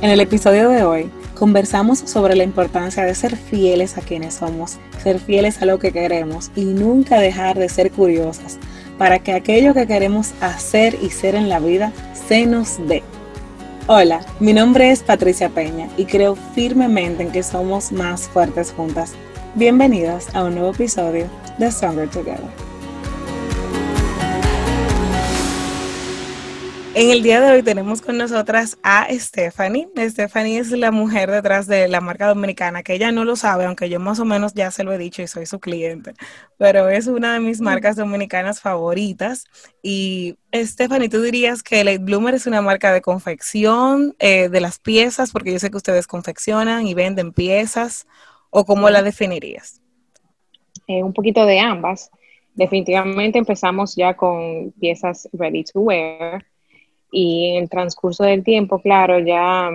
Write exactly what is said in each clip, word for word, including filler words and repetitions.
En el episodio de hoy conversamos sobre la importancia de ser fieles a quienes somos, ser fieles a lo que queremos y nunca dejar de ser curiosas para que aquello que queremos hacer y ser en la vida se nos dé. Hola, mi nombre es Patricia Peña y creo firmemente en que somos más fuertes juntas. Bienvenidas a un nuevo episodio de Stronger Together. En el día de hoy tenemos con nosotras a Stephanie. Stephanie es la mujer detrás de la marca dominicana, que ella no lo sabe, aunque yo más o menos ya se lo he dicho y soy su cliente, pero es una de mis marcas dominicanas favoritas. Y Stephanie, ¿tú dirías que Late Bloomer es una marca de confección eh, de las piezas? Porque yo sé que ustedes confeccionan y venden piezas, ¿o cómo la definirías? Eh, un poquito de ambas. Definitivamente empezamos ya con piezas ready to wear. Y en el transcurso del tiempo, claro, ya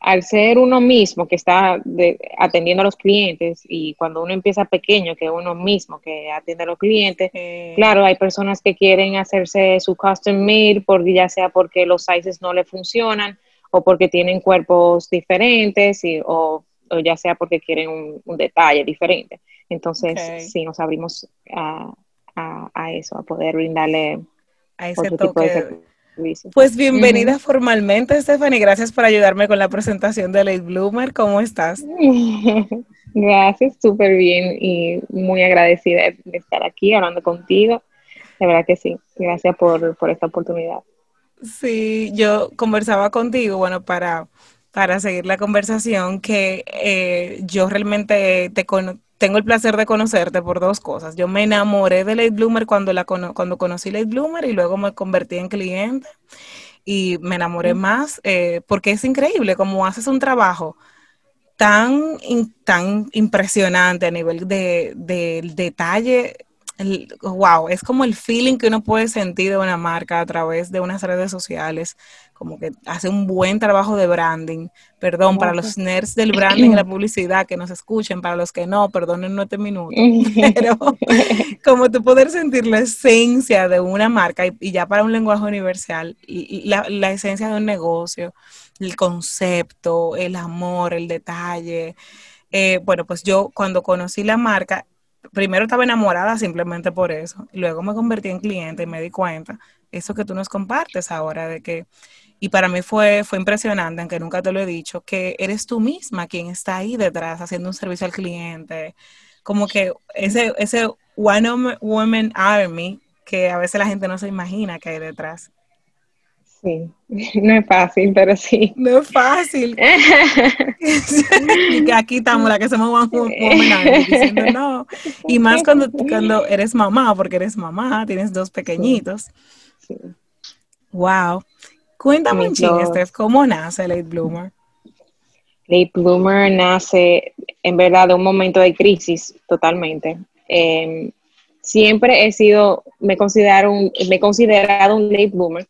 al ser uno mismo que está de, atendiendo a los clientes, y cuando uno empieza pequeño, que es uno mismo que atiende a los clientes, eh. claro, hay personas que quieren hacerse su custom made, porque ya sea porque los sizes no le funcionan, o porque tienen cuerpos diferentes, y, o, o ya sea porque quieren un, un detalle diferente. Entonces, okay. sí, nos abrimos a, a, a eso, a poder brindarle a ese otro toque. Tipo de Pues bienvenida uh-huh. formalmente, Stephanie. Gracias por ayudarme con la presentación de Late Bloomer. ¿Cómo estás? Gracias, súper bien y muy agradecida de estar aquí hablando contigo. De verdad que sí. Gracias por, por esta oportunidad. Sí, yo conversaba contigo, bueno, para, para seguir la conversación, que eh, yo realmente te conozco. Tengo el placer de conocerte por dos cosas. Yo me enamoré de Late Bloomer cuando, la cono- cuando conocí Late Bloomer, y luego me convertí en cliente y me enamoré más eh, porque es increíble como haces un trabajo tan, in- tan impresionante a nivel de, de, de detalle. El, wow, es como el feeling que uno puede sentir de una marca a través de unas redes sociales, como que hace un buen trabajo de branding. Perdón, Mucho. Para los nerds del branding y la publicidad que nos escuchen, para los que no, perdonen este minuto, pero como tú poder sentir la esencia de una marca, y, y ya para un lenguaje universal, y, y la, la esencia de un negocio, el concepto, el amor, el detalle. Eh, bueno, pues yo cuando conocí la marca, primero estaba enamorada simplemente por eso, luego me convertí en cliente y me di cuenta, eso que tú nos compartes ahora, de que, y para mí fue, fue impresionante, aunque nunca te lo he dicho, que eres tú misma quien está ahí detrás haciendo un servicio al cliente, como que ese, ese one woman army que a veces la gente no se imagina que hay detrás. Sí, no es fácil, pero sí. No es fácil. Y aquí estamos, la que somos one woman army, diciendo no. Y más cuando, cuando eres mamá, porque eres mamá, tienes dos pequeñitos. Sí. Wow. Cuéntame un chingo, Steph, ¿cómo nace Late Bloomer? Late Bloomer nace, en verdad, de un momento de crisis, totalmente. Eh, siempre he sido, me considero un, me he considerado un late bloomer.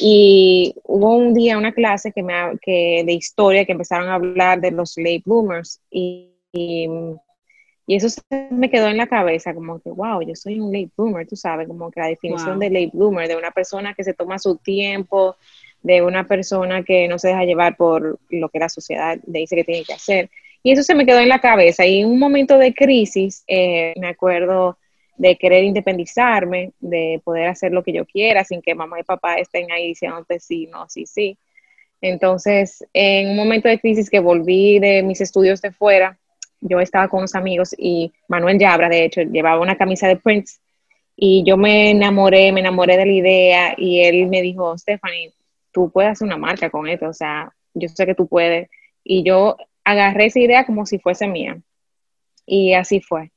Y hubo un día una clase que me, que de historia que empezaron a hablar de los late bloomers, y, y, y eso se me quedó en la cabeza, como que wow, yo soy un late bloomer, tú sabes, como que la definición wow. de late bloomer, de una persona que se toma su tiempo, de una persona que no se deja llevar por lo que la sociedad le dice que tiene que hacer, y eso se me quedó en la cabeza, y en un momento de crisis eh, me acuerdo de querer independizarme, de poder hacer lo que yo quiera, sin que mamá y papá estén ahí diciéndote sí, no, sí, sí. Entonces, en un momento de crisis que volví de mis estudios de fuera, yo estaba con unos amigos, y Manuel Yabra, de hecho, llevaba una camisa de Prince, y yo me enamoré, me enamoré de la idea, y él me dijo, Stephanie, tú puedes hacer una marca con esto, o sea, yo sé que tú puedes. Y yo agarré esa idea como si fuese mía, y así fue.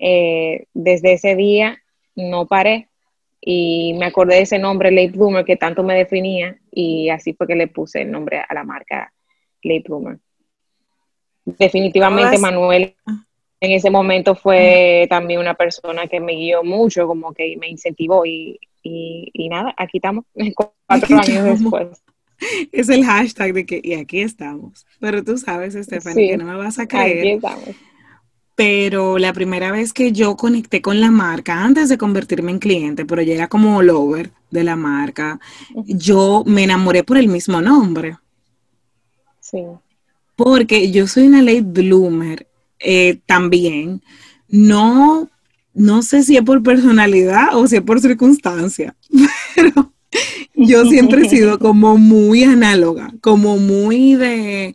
Eh, desde ese día no paré, y me acordé de ese nombre Late Bloomer que tanto me definía, y así fue que le puse el nombre a la marca Late Bloomer. Definitivamente Manuel en ese momento fue también una persona que me guió mucho, como que me incentivó, y, y, y nada, aquí estamos cuatro años después. Es el hashtag de que y aquí estamos, pero tú sabes, Stephanie, sí, que no me vas a creer, aquí estamos. Pero la primera vez que yo conecté con la marca, antes de convertirme en cliente, pero ya era como lover de la marca, yo me enamoré por el mismo nombre. Sí. Porque yo soy una late bloomer eh, también. No, no sé si es por personalidad o si es por circunstancia, pero yo siempre he sido como muy análoga, como muy de,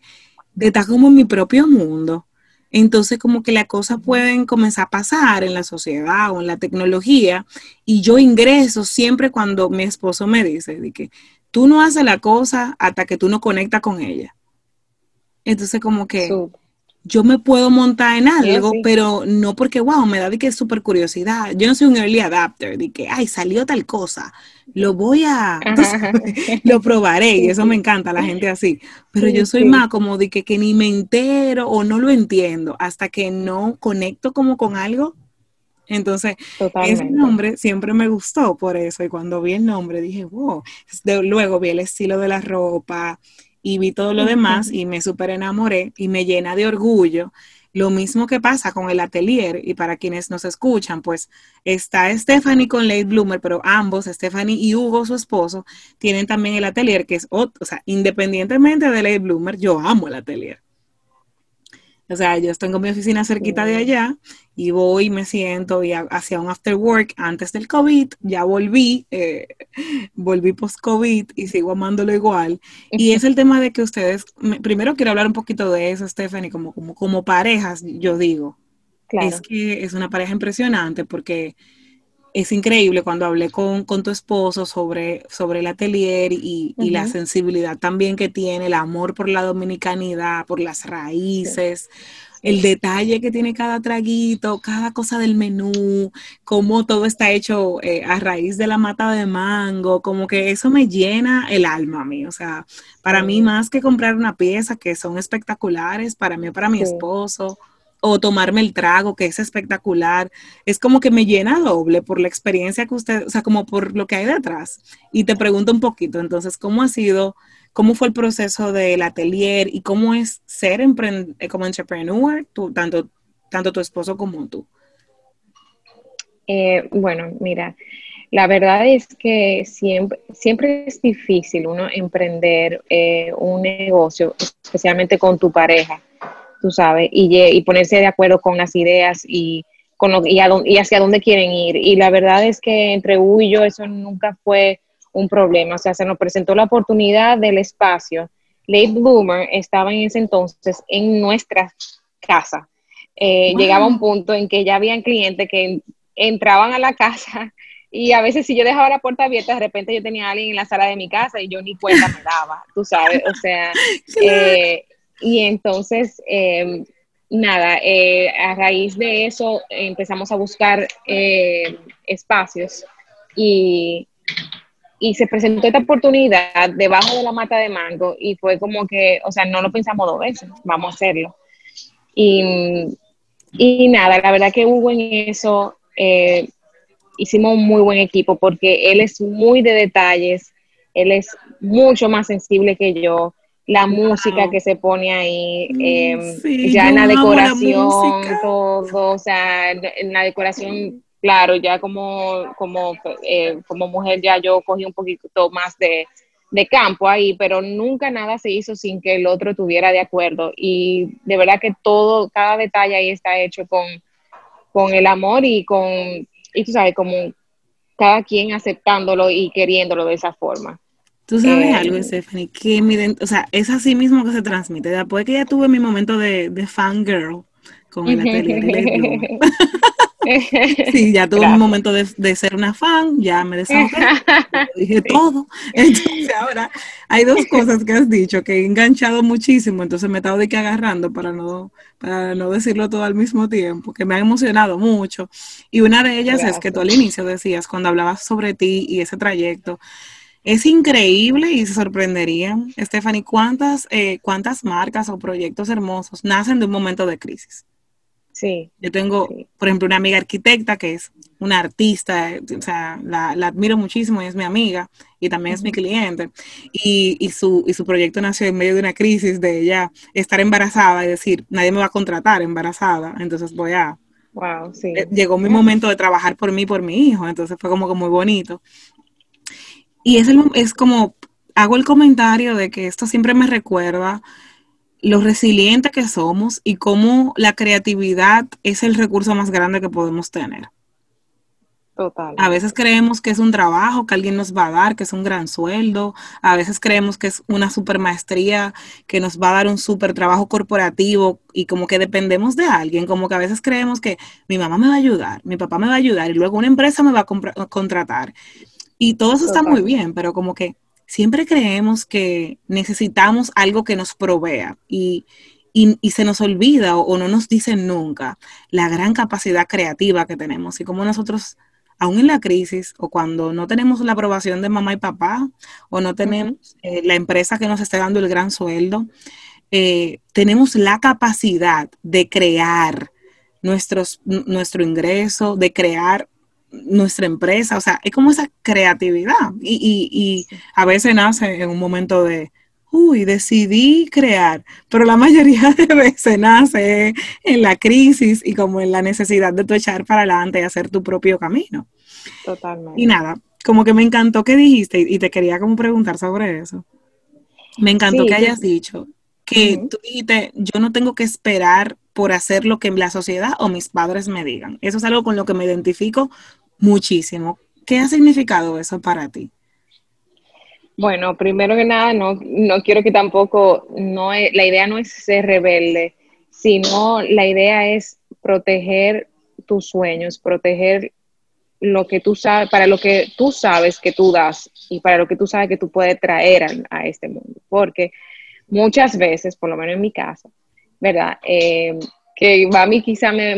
de estar como en mi propio mundo. Entonces como que las cosas pueden comenzar a pasar en la sociedad o en la tecnología y yo ingreso siempre cuando mi esposo me dice de que tú no haces la cosa hasta que tú no conectas con ella. Entonces como que sí. yo me puedo montar en algo, sí, sí. pero no porque wow, me da de que es súper curiosidad. Yo no soy un early adapter, de que ay, salió tal cosa, lo voy a, entonces, lo probaré y eso me encanta, la gente así. Pero sí, yo soy sí. más como de que, que ni me entero o no lo entiendo hasta que no conecto como con algo. Entonces, Totalmente. Ese nombre siempre me gustó por eso y cuando vi el nombre dije wow. De, luego vi el estilo de la ropa y vi todo lo demás y me súper enamoré y me llena de orgullo. Lo mismo que pasa con el atelier y para quienes nos escuchan, pues está Stephanie con Late Bloomer, pero ambos, Stephanie y Hugo, su esposo, tienen también el atelier que es, o sea, independientemente de Late Bloomer, yo amo el atelier. O sea, yo tengo mi oficina cerquita de allá y voy, me siento y hacia un after work antes del COVID. Ya volví, eh, volví post-COVID y sigo amándolo igual. Y es el tema de que ustedes, primero quiero hablar un poquito de eso, Stephanie, como, como, como parejas, yo digo. Claro. Es que es una pareja impresionante porque es increíble cuando hablé con, con tu esposo sobre, sobre el atelier y, uh-huh. y la sensibilidad también que tiene, el amor por la dominicanidad, por las raíces, sí. el detalle que tiene cada traguito, cada cosa del menú, cómo todo está hecho eh, a raíz de la mata de mango, como que eso me llena el alma a mí. O sea, para uh-huh. mí más que comprar una pieza que son espectaculares, para mí, para mi sí. esposo, o tomarme el trago, que es espectacular, es como que me llena doble por la experiencia que usted, o sea, como por lo que hay detrás. Y te pregunto un poquito, entonces, ¿cómo ha sido, cómo fue el proceso del atelier y cómo es ser emprend- como entrepreneur, tú, tanto, tanto tu esposo como tú? Eh, bueno, mira, la verdad es que siempre, siempre es difícil uno emprender eh, un negocio, especialmente con tu pareja. Tú sabes, y, y ponerse de acuerdo con las ideas y, con lo, y, a don, y hacia dónde quieren ir. Y la verdad es que entre Hugo y yo eso nunca fue un problema. O sea, se nos presentó la oportunidad del espacio. Late Bloomer estaba en ese entonces en nuestra casa. Eh, wow. Llegaba un punto en que ya habían clientes que entraban a la casa y a veces si yo dejaba la puerta abierta, de repente yo tenía a alguien en la sala de mi casa y yo ni cuenta me daba, tú sabes. O sea... Eh, Y entonces, eh, nada, eh, a raíz de eso empezamos a buscar eh, espacios y, y se presentó esta oportunidad debajo de la mata de mango y fue como que, o sea, no lo pensamos dos veces, vamos a hacerlo. Y, y nada, la verdad que Hugo en eso eh, hicimos un muy buen equipo porque él es muy de detalles, él es mucho más sensible que yo. La música wow. que se pone ahí, eh, sí, ya en la decoración, la todo, o sea, en la decoración, claro, ya como, como, eh, como mujer ya yo cogí un poquito más de, de campo ahí, pero nunca nada se hizo sin que el otro estuviera de acuerdo y de verdad que todo, cada detalle ahí está hecho con, con el amor y con, y tú sabes, como cada quien aceptándolo y queriéndolo de esa forma. Tú sabes eh, algo, Stephanie, que mi o sea, es así mismo que se transmite. Después que ya tuve mi momento de, de fangirl con el atelier y Late Bloomer. Sí, ya tuve Gracias. Mi momento de, de ser una fan, ya me desahogué, dije todo. Entonces ahora hay dos cosas que has dicho que he enganchado muchísimo, entonces me he estado de que agarrando para no, para no decirlo todo al mismo tiempo, que me ha emocionado mucho. Y una de ellas Gracias. Es que tú al inicio decías, cuando hablabas sobre ti y ese trayecto, es increíble y se sorprenderían, Stephanie, cuántas, eh, cuántas marcas o proyectos hermosos nacen de un momento de crisis. Sí. Yo tengo, sí. por ejemplo, una amiga arquitecta que es una artista, eh, o sea, la, la admiro muchísimo y es mi amiga y también uh-huh. es mi cliente. Y, y, su, y su proyecto nació en medio de una crisis de ella estar embarazada y decir, nadie me va a contratar embarazada, entonces voy a... Wow, sí. Llegó mi momento de trabajar por mí, por mi hijo, entonces fue como que muy bonito. Y es, el, es como, hago el comentario de que esto siempre me recuerda lo resilientes que somos y cómo la creatividad es el recurso más grande que podemos tener. Total. A veces creemos que es un trabajo que alguien nos va a dar, que es un gran sueldo. A veces creemos que es una super maestría que nos va a dar un super trabajo corporativo y como que dependemos de alguien. Como que a veces creemos que mi mamá me va a ayudar, mi papá me va a ayudar y luego una empresa me va a contratar. Y todo eso Total. Está muy bien, pero como que siempre creemos que necesitamos algo que nos provea y, y, y se nos olvida o, o no nos dicen nunca la gran capacidad creativa que tenemos y cómo nosotros, aún en la crisis o cuando no tenemos la aprobación de mamá y papá o no tenemos eh, la empresa que nos esté dando el gran sueldo, eh, tenemos la capacidad de crear nuestros, nuestro ingreso, de crear nuestra empresa. O sea, es como esa creatividad y, y, y a veces nace en un momento de, uy, decidí crear, pero la mayoría de veces nace en la crisis y como en la necesidad de tú echar para adelante y hacer tu propio camino. Totalmente. Y nada, como que me encantó que dijiste y te quería como preguntar sobre eso. Me encantó sí, que hayas sí. dicho que uh-huh. tú dijiste, yo no tengo que esperar por hacer lo que la sociedad o mis padres me digan. Eso es algo con lo que me identifico muchísimo. ¿Qué ha significado eso para ti? Bueno, primero que nada, no, no quiero que tampoco, no es, la idea no es ser rebelde, sino la idea es proteger tus sueños, proteger lo que tú sabes, para lo que tú sabes que tú das y para lo que tú sabes que tú puedes traer a, a este mundo. Porque muchas veces, por lo menos en mi casa, ¿verdad? Eh, que mami quizá me,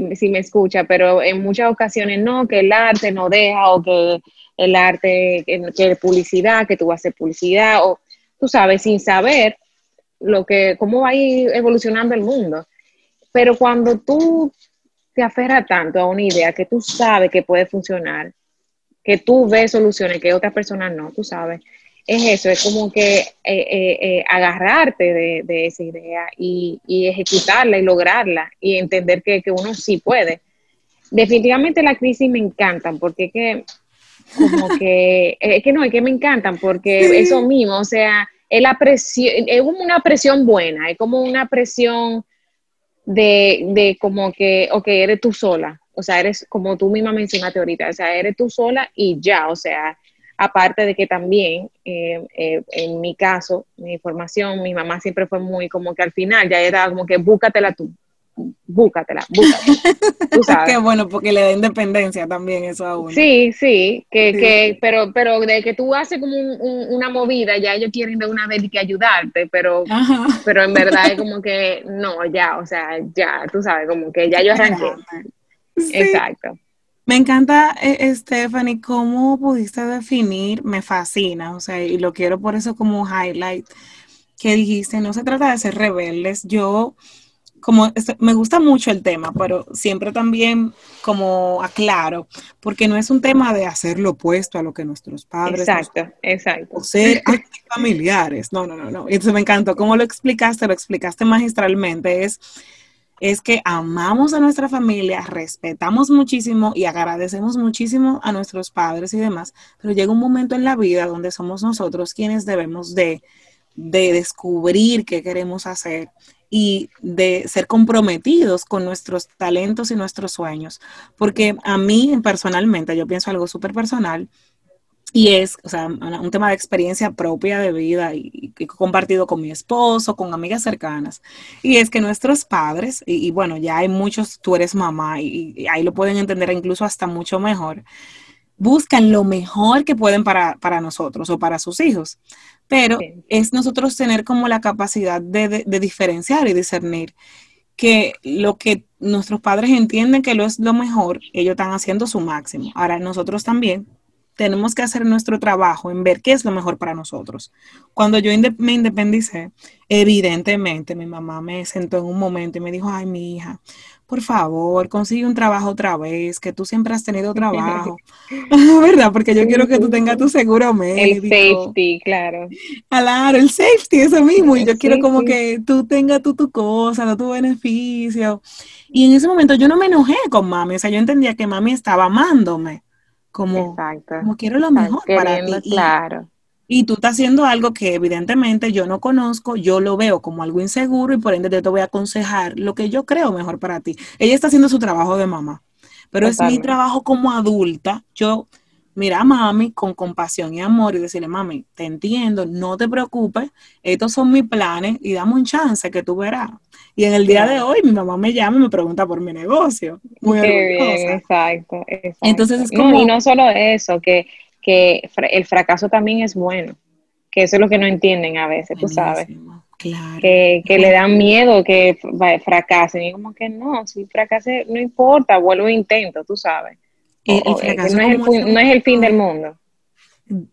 me, si me escucha, pero en muchas ocasiones no, que el arte no deja, o que el arte, que publicidad, que tú vas a hacer publicidad, o tú sabes, sin saber lo que, cómo va a ir evolucionando el mundo. Pero cuando tú te aferras tanto a una idea que tú sabes que puede funcionar, que tú ves soluciones que otras personas no, tú sabes, es eso, es como que eh, eh, eh, agarrarte de, de esa idea y, y ejecutarla y lograrla y entender que, que uno sí puede. Definitivamente la crisis me encantan porque es que, como que, es que no, es que me encantan porque sí. eso mismo, o sea, es, la presión, es una presión buena, es como una presión de, de como que, ok, eres tú sola, o sea, eres como tú misma mencionaste ahorita, o sea, eres tú sola y ya, o sea, aparte de que también, eh, eh, en mi caso, mi formación, mi mamá siempre fue muy como que al final ya era como que búscatela tú, búscatela, búscatela. Tú sabes. Qué bueno, porque le da independencia también eso a uno. Sí, sí, que, sí. que pero pero de que tú haces como un, un, una movida, ya ellos quieren de una vez y que ayudarte, pero, pero en verdad es como que no, ya, o sea, ya, tú sabes, como que ya yo arranqué. Sí. Exacto. Me encanta, eh, Stephanie, cómo pudiste definir, me fascina, o sea, y lo quiero por eso como highlight, que dijiste, no se trata de ser rebeldes, yo, como, este, me gusta mucho el tema, pero siempre también como aclaro, porque no es un tema de hacer lo opuesto a lo que nuestros padres. Exacto, nos, exacto. O ser antifamiliares, no, no, no, no, entonces me encantó cómo lo explicaste, lo explicaste magistralmente, es... es que amamos a nuestra familia, respetamos muchísimo y agradecemos muchísimo a nuestros padres y demás, pero llega un momento en la vida donde somos nosotros quienes debemos de, de descubrir qué queremos hacer y de ser comprometidos con nuestros talentos y nuestros sueños, porque a mí personalmente, yo pienso algo súper personal, y es, o sea, un tema de experiencia propia de vida y, y compartido con mi esposo, con amigas cercanas. Y es que nuestros padres, y, y bueno, ya hay muchos, tú eres mamá, y, y ahí lo pueden entender incluso hasta mucho mejor, buscan lo mejor que pueden para, para nosotros o para sus hijos. Pero sí. es nosotros tener como la capacidad de, de, de diferenciar y discernir que lo que nuestros padres entienden que lo es lo mejor, ellos están haciendo su máximo. Ahora nosotros también tenemos que hacer nuestro trabajo en ver qué es lo mejor para nosotros. Cuando yo inde- me independicé, evidentemente mi mamá me sentó en un momento y me dijo, ay, mi hija, por favor, consigue un trabajo otra vez, que tú siempre has tenido trabajo. ¿Verdad? Porque yo quiero que tú tengas tu seguro médico. El safety, claro. Claro, el safety, eso mismo. Y yo el quiero safety. Como que tú tengas tu, tu cosa, tu beneficio. Y en ese momento yo no me enojé con mami. O sea, yo entendía que mami estaba amándome. Como, como quiero lo mejor para ti. Claro. Y tú estás haciendo algo que evidentemente yo no conozco, yo lo veo como algo inseguro y por ende yo te voy a aconsejar lo que yo creo mejor para ti. Ella está haciendo su trabajo de mamá, pero Totalmente. Es mi trabajo como adulta. Yo mira a mami con compasión y amor y decirle, mami, te entiendo, no te preocupes, estos son mis planes y dame un chance que tú verás. Y en el día de hoy mi mamá me llama y me pregunta por mi negocio. Muy Qué bien, exacto, exacto. Entonces es como... No, y no solo eso, que... que el fracaso también es bueno, que eso es lo que no entienden a veces, Buenísimo. Tú sabes, claro. que, que le dan miedo que fracasen, y como que no, si fracase no importa, vuelvo e intento, tú sabes, el, el fracaso no, es el, ese, no es el fin del mundo.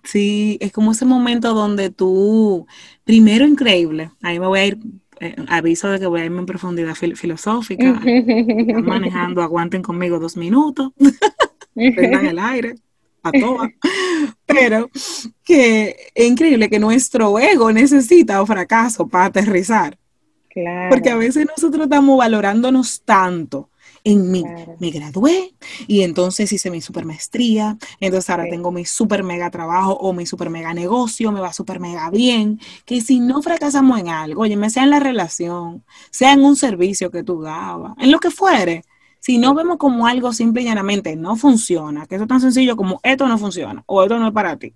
Sí, es como ese momento donde tú, primero increíble, ahí me voy a ir, eh, aviso de que voy a irme en profundidad fil filosófica, están manejando, aguanten conmigo dos minutos, prendan el aire. A todas, pero que es increíble que nuestro ego necesita un fracaso para aterrizar. Claro. Porque a veces nosotros estamos valorándonos tanto en mí. Claro. Me gradué y entonces hice mi super maestría, entonces ahora sí. tengo mi super mega trabajo o mi super mega negocio, me va super mega bien. Que si no fracasamos en algo, oye, sea en la relación, sea en un servicio que tú dabas, en lo que fuere. Si no vemos como algo simple y llanamente no funciona, que eso es tan sencillo como esto no funciona o esto no es para ti.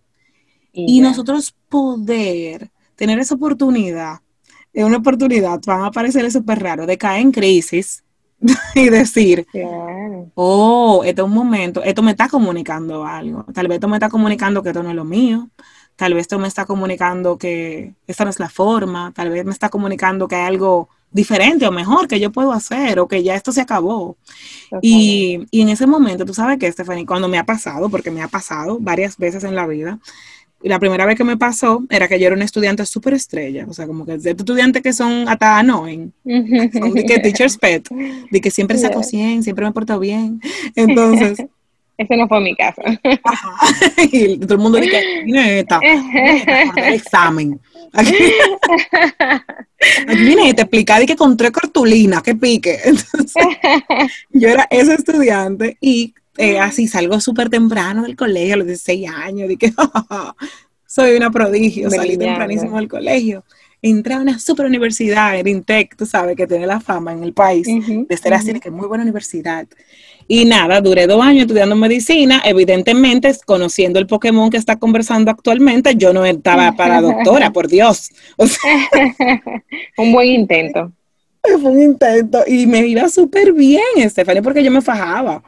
Y, y nosotros poder tener esa oportunidad, es una oportunidad, van a parecer súper raro, de caer en crisis y decir, claro. oh, esto es un momento, esto me está comunicando algo, tal vez esto me está comunicando que esto no es lo mío, tal vez esto me está comunicando que esta no es la forma, tal vez me está comunicando que hay algo diferente o mejor que yo puedo hacer o que ya esto se acabó. Y, y en ese momento, tú sabes que, Stephanie, cuando me ha pasado, porque me ha pasado varias veces en la vida, la primera vez que me pasó era que yo era una estudiante súper estrella, o sea, como que de estudiantes que son hasta annoying, son de que teacher's pet, de que siempre saco cien, siempre me porto bien, entonces... Ese no fue mi caso. Ajá. Y todo el mundo dice, neta, neta, el examen. Aquí, aquí viene te explicar que con tres cartulinas, que pique. Entonces, yo era ese estudiante y eh, así salgo súper temprano del colegio, a los dieciséis años, y que oh, soy una prodigio, Brillante. Salí tempranísimo del colegio. Entré a una super universidad, el Intec, tú sabes, que tiene la fama en el país, uh-huh, de ser así, uh-huh. que es muy buena universidad. Y nada, duré dos años estudiando medicina, evidentemente, conociendo el Pokémon que está conversando actualmente, yo no estaba para doctora, por Dios. O sea, un buen intento. Fue un intento, y me iba súper bien, Stephanie, porque yo me fajaba.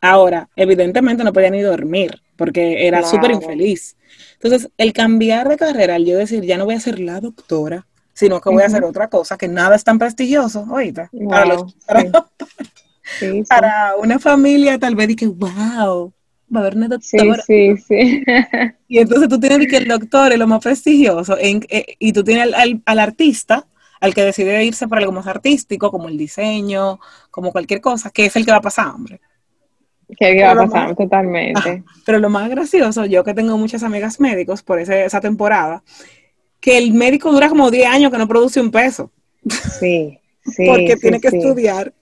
Ahora, evidentemente no podía ni dormir, porque era wow. súper infeliz. Entonces, el cambiar de carrera, al yo decir, ya no voy a ser la doctora, sino que voy uh-huh. a hacer otra cosa, que nada es tan prestigioso ahorita. Wow. Para, los, para, sí. Sí, sí. para una familia, tal vez, y que, wow, va a haber una doctora. Sí, sí, sí. Y entonces tú tienes que el doctor es lo más prestigioso, en, eh, y tú tienes al, al, al artista, al que decide irse por algo más artístico, como el diseño, como cualquier cosa, que es el que va a pasar hambre. Que va a pasar, más, totalmente. Ajá, pero lo más gracioso, yo que tengo muchas amigas médicos por ese, esa temporada, que el médico dura como diez años que no produce un peso. Sí, sí. Porque sí, tiene que sí. estudiar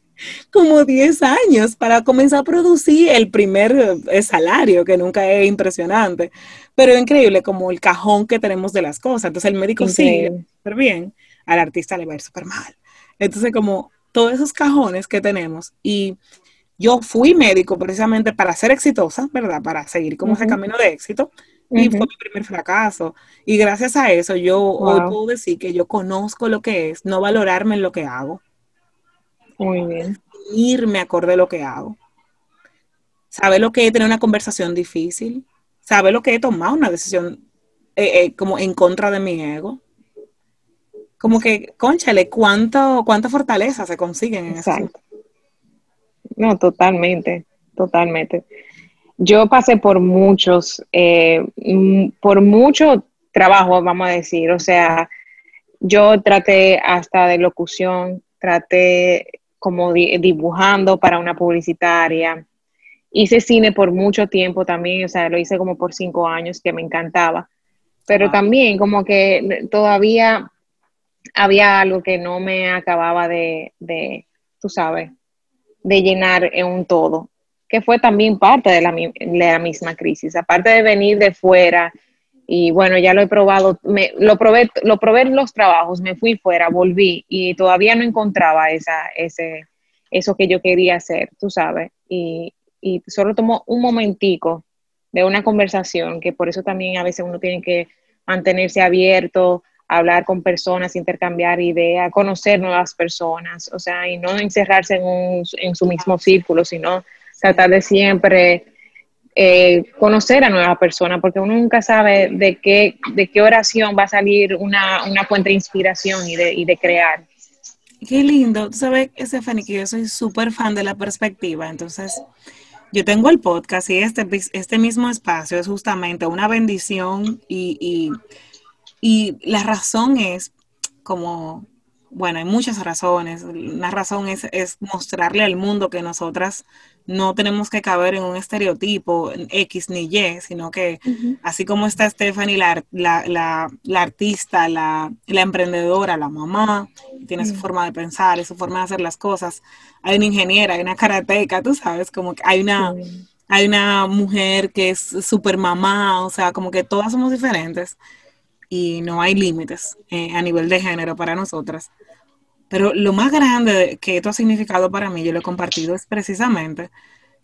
como diez años para comenzar a producir el primer eh, salario, que nunca es impresionante. Pero es increíble como el cajón que tenemos de las cosas. Entonces el médico increíble. Sigue súper bien, al artista le va a ir súper mal. Entonces como todos esos cajones que tenemos y... Yo fui médico precisamente para ser exitosa, ¿verdad? Para seguir como uh-huh. ese camino de éxito. Uh-huh. Y fue mi primer fracaso. Y gracias a eso yo wow. hoy puedo decir que yo conozco lo que es, no valorarme en lo que hago. Muy bien. Irme acorde a lo que hago. Saber lo que es tener una conversación difícil. Saber lo que es tomar una decisión eh, eh, como en contra de mi ego. Como que, cónchale, ¿cuánto, cuánta fortaleza se consiguen en ese momento? No, totalmente, totalmente. Yo pasé por muchos, eh, por mucho trabajo, vamos a decir. O sea, yo traté hasta de locución, traté como di dibujando para una publicitaria. Hice cine por mucho tiempo también, o sea, lo hice como por cinco años, que me encantaba. Pero ah. también como que todavía había algo que no me acababa de, de tú sabes, de llenar en un todo, que fue también parte de la, de la misma crisis, aparte de venir de fuera Y bueno, ya lo he probado, me, lo, probé, lo probé en los trabajos, me fui fuera, volví y todavía no encontraba esa, ese, eso que yo quería hacer, tú sabes. Y, y solo tomó un momentico de una conversación, que por eso también a veces uno tiene que mantenerse abierto, hablar con personas, intercambiar ideas, conocer nuevas personas, o sea, y no encerrarse en, un, en su mismo círculo, sino tratar de siempre... Eh, conocer a nuevas personas, porque uno nunca sabe de qué, de qué oración va a salir una, una fuente de inspiración y de, y de crear. Qué lindo. Tú sabes, Stephanie, que yo soy súper fan de la perspectiva. Entonces, yo tengo el podcast y este, este mismo espacio es justamente una bendición y, y, y la razón es como... Bueno, hay muchas razones. Una razón es, es mostrarle al mundo que nosotras no tenemos que caber en un estereotipo X ni Y, sino que uh-huh. así como está Stephanie, la, la, la, la artista, la, la emprendedora, la mamá, tiene uh-huh. su forma de pensar, su forma de hacer las cosas. Hay una ingeniera, hay una karateca, tú sabes, como que hay una, uh-huh. hay una mujer que es súper mamá, o sea, como que todas somos diferentes. Y no hay límites eh, a nivel de género para nosotras. Pero lo más grande que esto ha significado para mí, yo lo he compartido, es precisamente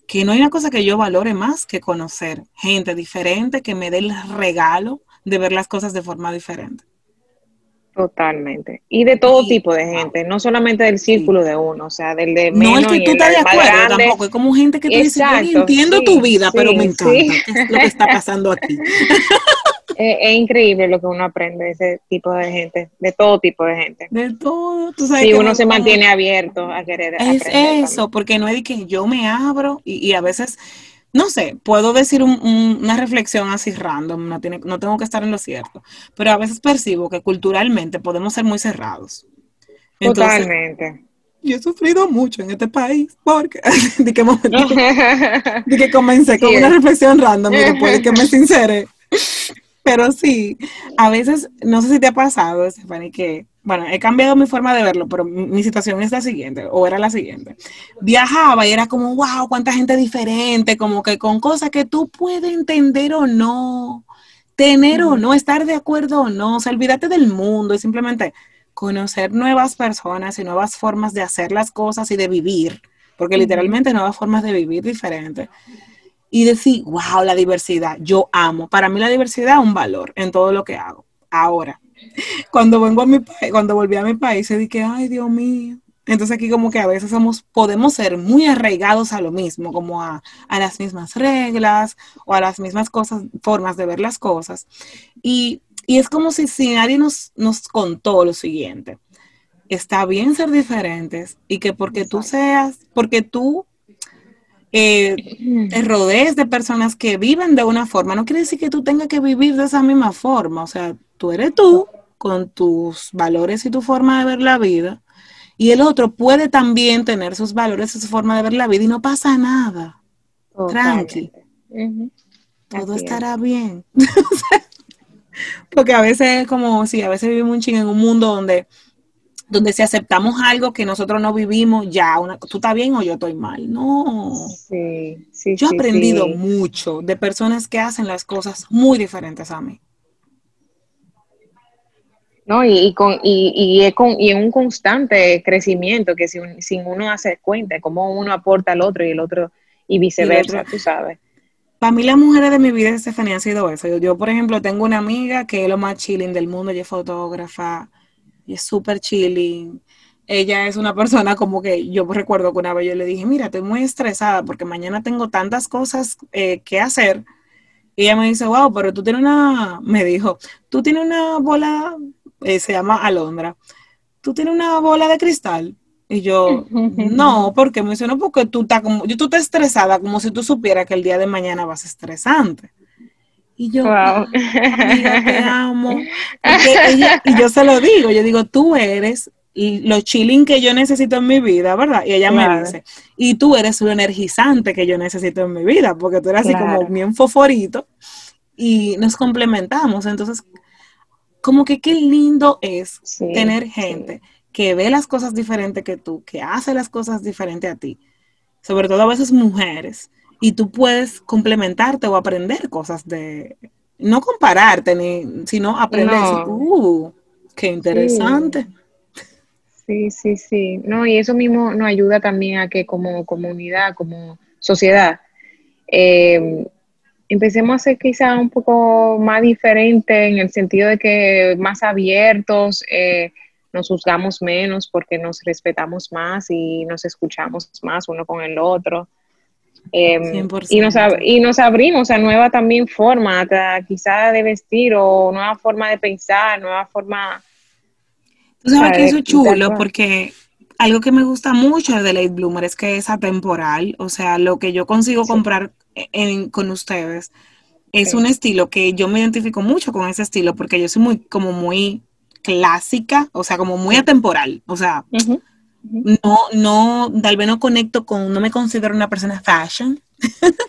que no hay una cosa que yo valore más que conocer gente diferente que me dé el regalo de ver las cosas de forma diferente. Totalmente. Y de todo sí. tipo de gente, no solamente del círculo sí. de uno, o sea, del de menos. No es que tú estás de acuerdo tampoco, es como gente que te Exacto, dice, yo entiendo sí, tu vida, sí, pero me encanta sí. es lo que está pasando aquí. Es, es increíble lo que uno aprende de ese tipo de gente, de todo tipo de gente. De todo. Tú sabes sí, que uno se como... mantiene abierto a querer es aprender. Es eso, también. Porque no es de que yo me abro y, y a veces, no sé, puedo decir un, un, una reflexión así random, no, tiene, no tengo que estar en lo cierto, pero a veces percibo que culturalmente podemos ser muy cerrados. Entonces, totalmente. Yo he sufrido mucho en este país porque de que, momento, de que comencé con sí. una reflexión random y después de que me sinceré. Pero sí, a veces, no sé si te ha pasado, Stephanie, que, bueno, he cambiado mi forma de verlo, pero mi situación es la siguiente, o era la siguiente. Viajaba y era como, wow, cuánta gente diferente, como que con cosas que tú puedes entender o no, tener o no, estar de acuerdo o no, o sea, olvídate del mundo y simplemente conocer nuevas personas y nuevas formas de hacer las cosas y de vivir, porque literalmente nuevas formas de vivir diferentes. Y decir, wow, la diversidad, yo amo. Para mí la diversidad es un valor en todo lo que hago. Ahora, cuando vengo a mi país, cuando volví a mi país, dije, ay, Dios mío. Entonces aquí como que a veces somos, podemos ser muy arraigados a lo mismo, como a, a las mismas reglas o a las mismas cosas, formas de ver las cosas. Y, y es como si, si nadie nos, nos contó lo siguiente. Está bien ser diferentes y que porque tú seas, porque tú... Eh, te rodees de personas que viven de una forma, no quiere decir que tú tengas que vivir de esa misma forma, o sea, tú eres tú, con tus valores y tu forma de ver la vida, y el otro puede también tener sus valores y su forma de ver la vida, y no pasa nada, oh, tranqui, uh-huh. todo Así estará es. bien, porque a veces es como, sí, a veces vivimos un chingo en un mundo donde... donde si aceptamos algo que nosotros no vivimos, ya, una, tú estás bien o yo estoy mal. No. Sí, sí, yo he aprendido sí, sí. mucho de personas que hacen las cosas muy diferentes a mí. No, y, y, con, y, y, es con, y es un constante crecimiento que si un, sin uno hacer cuenta, como uno aporta al otro y el otro, y viceversa, y otro, tú sabes. Para mí las mujeres de mi vida, Stephanie, han sido eso. Yo, yo, por ejemplo, tengo una amiga que es lo más chilling del mundo, ella es fotógrafa, y es súper chilling. Ella es una persona como que, yo recuerdo que una vez yo le dije, mira, estoy muy estresada porque mañana tengo tantas cosas eh, que hacer. Y ella me dice, wow, pero tú tienes una, me dijo, tú tienes una bola, eh, se llama Alondra, tú tienes una bola de cristal. Y yo, no, porque me dice, no, porque tú estás como, yo tú estás estresada como si tú supieras que el día de mañana vas estresante. Y yo, wow. amiga, te amo. Ella, y yo se lo digo, yo digo, tú eres lo chilling que yo necesito en mi vida, ¿verdad? Y ella claro. me dice, y tú eres lo energizante que yo necesito en mi vida, porque tú eres claro. así como bien foforito, y nos complementamos. Entonces, como que qué lindo es sí, tener gente sí. que ve las cosas diferentes que tú, que hace las cosas diferentes a ti, sobre todo a veces mujeres, y tú puedes complementarte o aprender cosas de, no compararte, ni, sino aprender. No. Uh, qué interesante. Sí. sí, sí, sí. No, y eso mismo nos ayuda también a que como comunidad, como sociedad, eh, empecemos a ser quizás un poco más diferentes en el sentido de que más abiertos, eh, nos juzgamos menos porque nos respetamos más y nos escuchamos más uno con el otro. Eh, y, nos y nos abrimos a nueva también forma, quizás de vestir o nueva forma de pensar, nueva forma... Tú sabes que eso es chulo porque... Algo que me gusta mucho de Late Bloomer es que es atemporal, o sea, lo que yo consigo sí. comprar en, con ustedes es sí. un estilo que yo me identifico mucho con ese estilo porque yo soy muy, como muy clásica, o sea, como muy atemporal, o sea, uh-huh. Uh-huh. no, no, tal vez no conecto con, no me considero una persona fashion,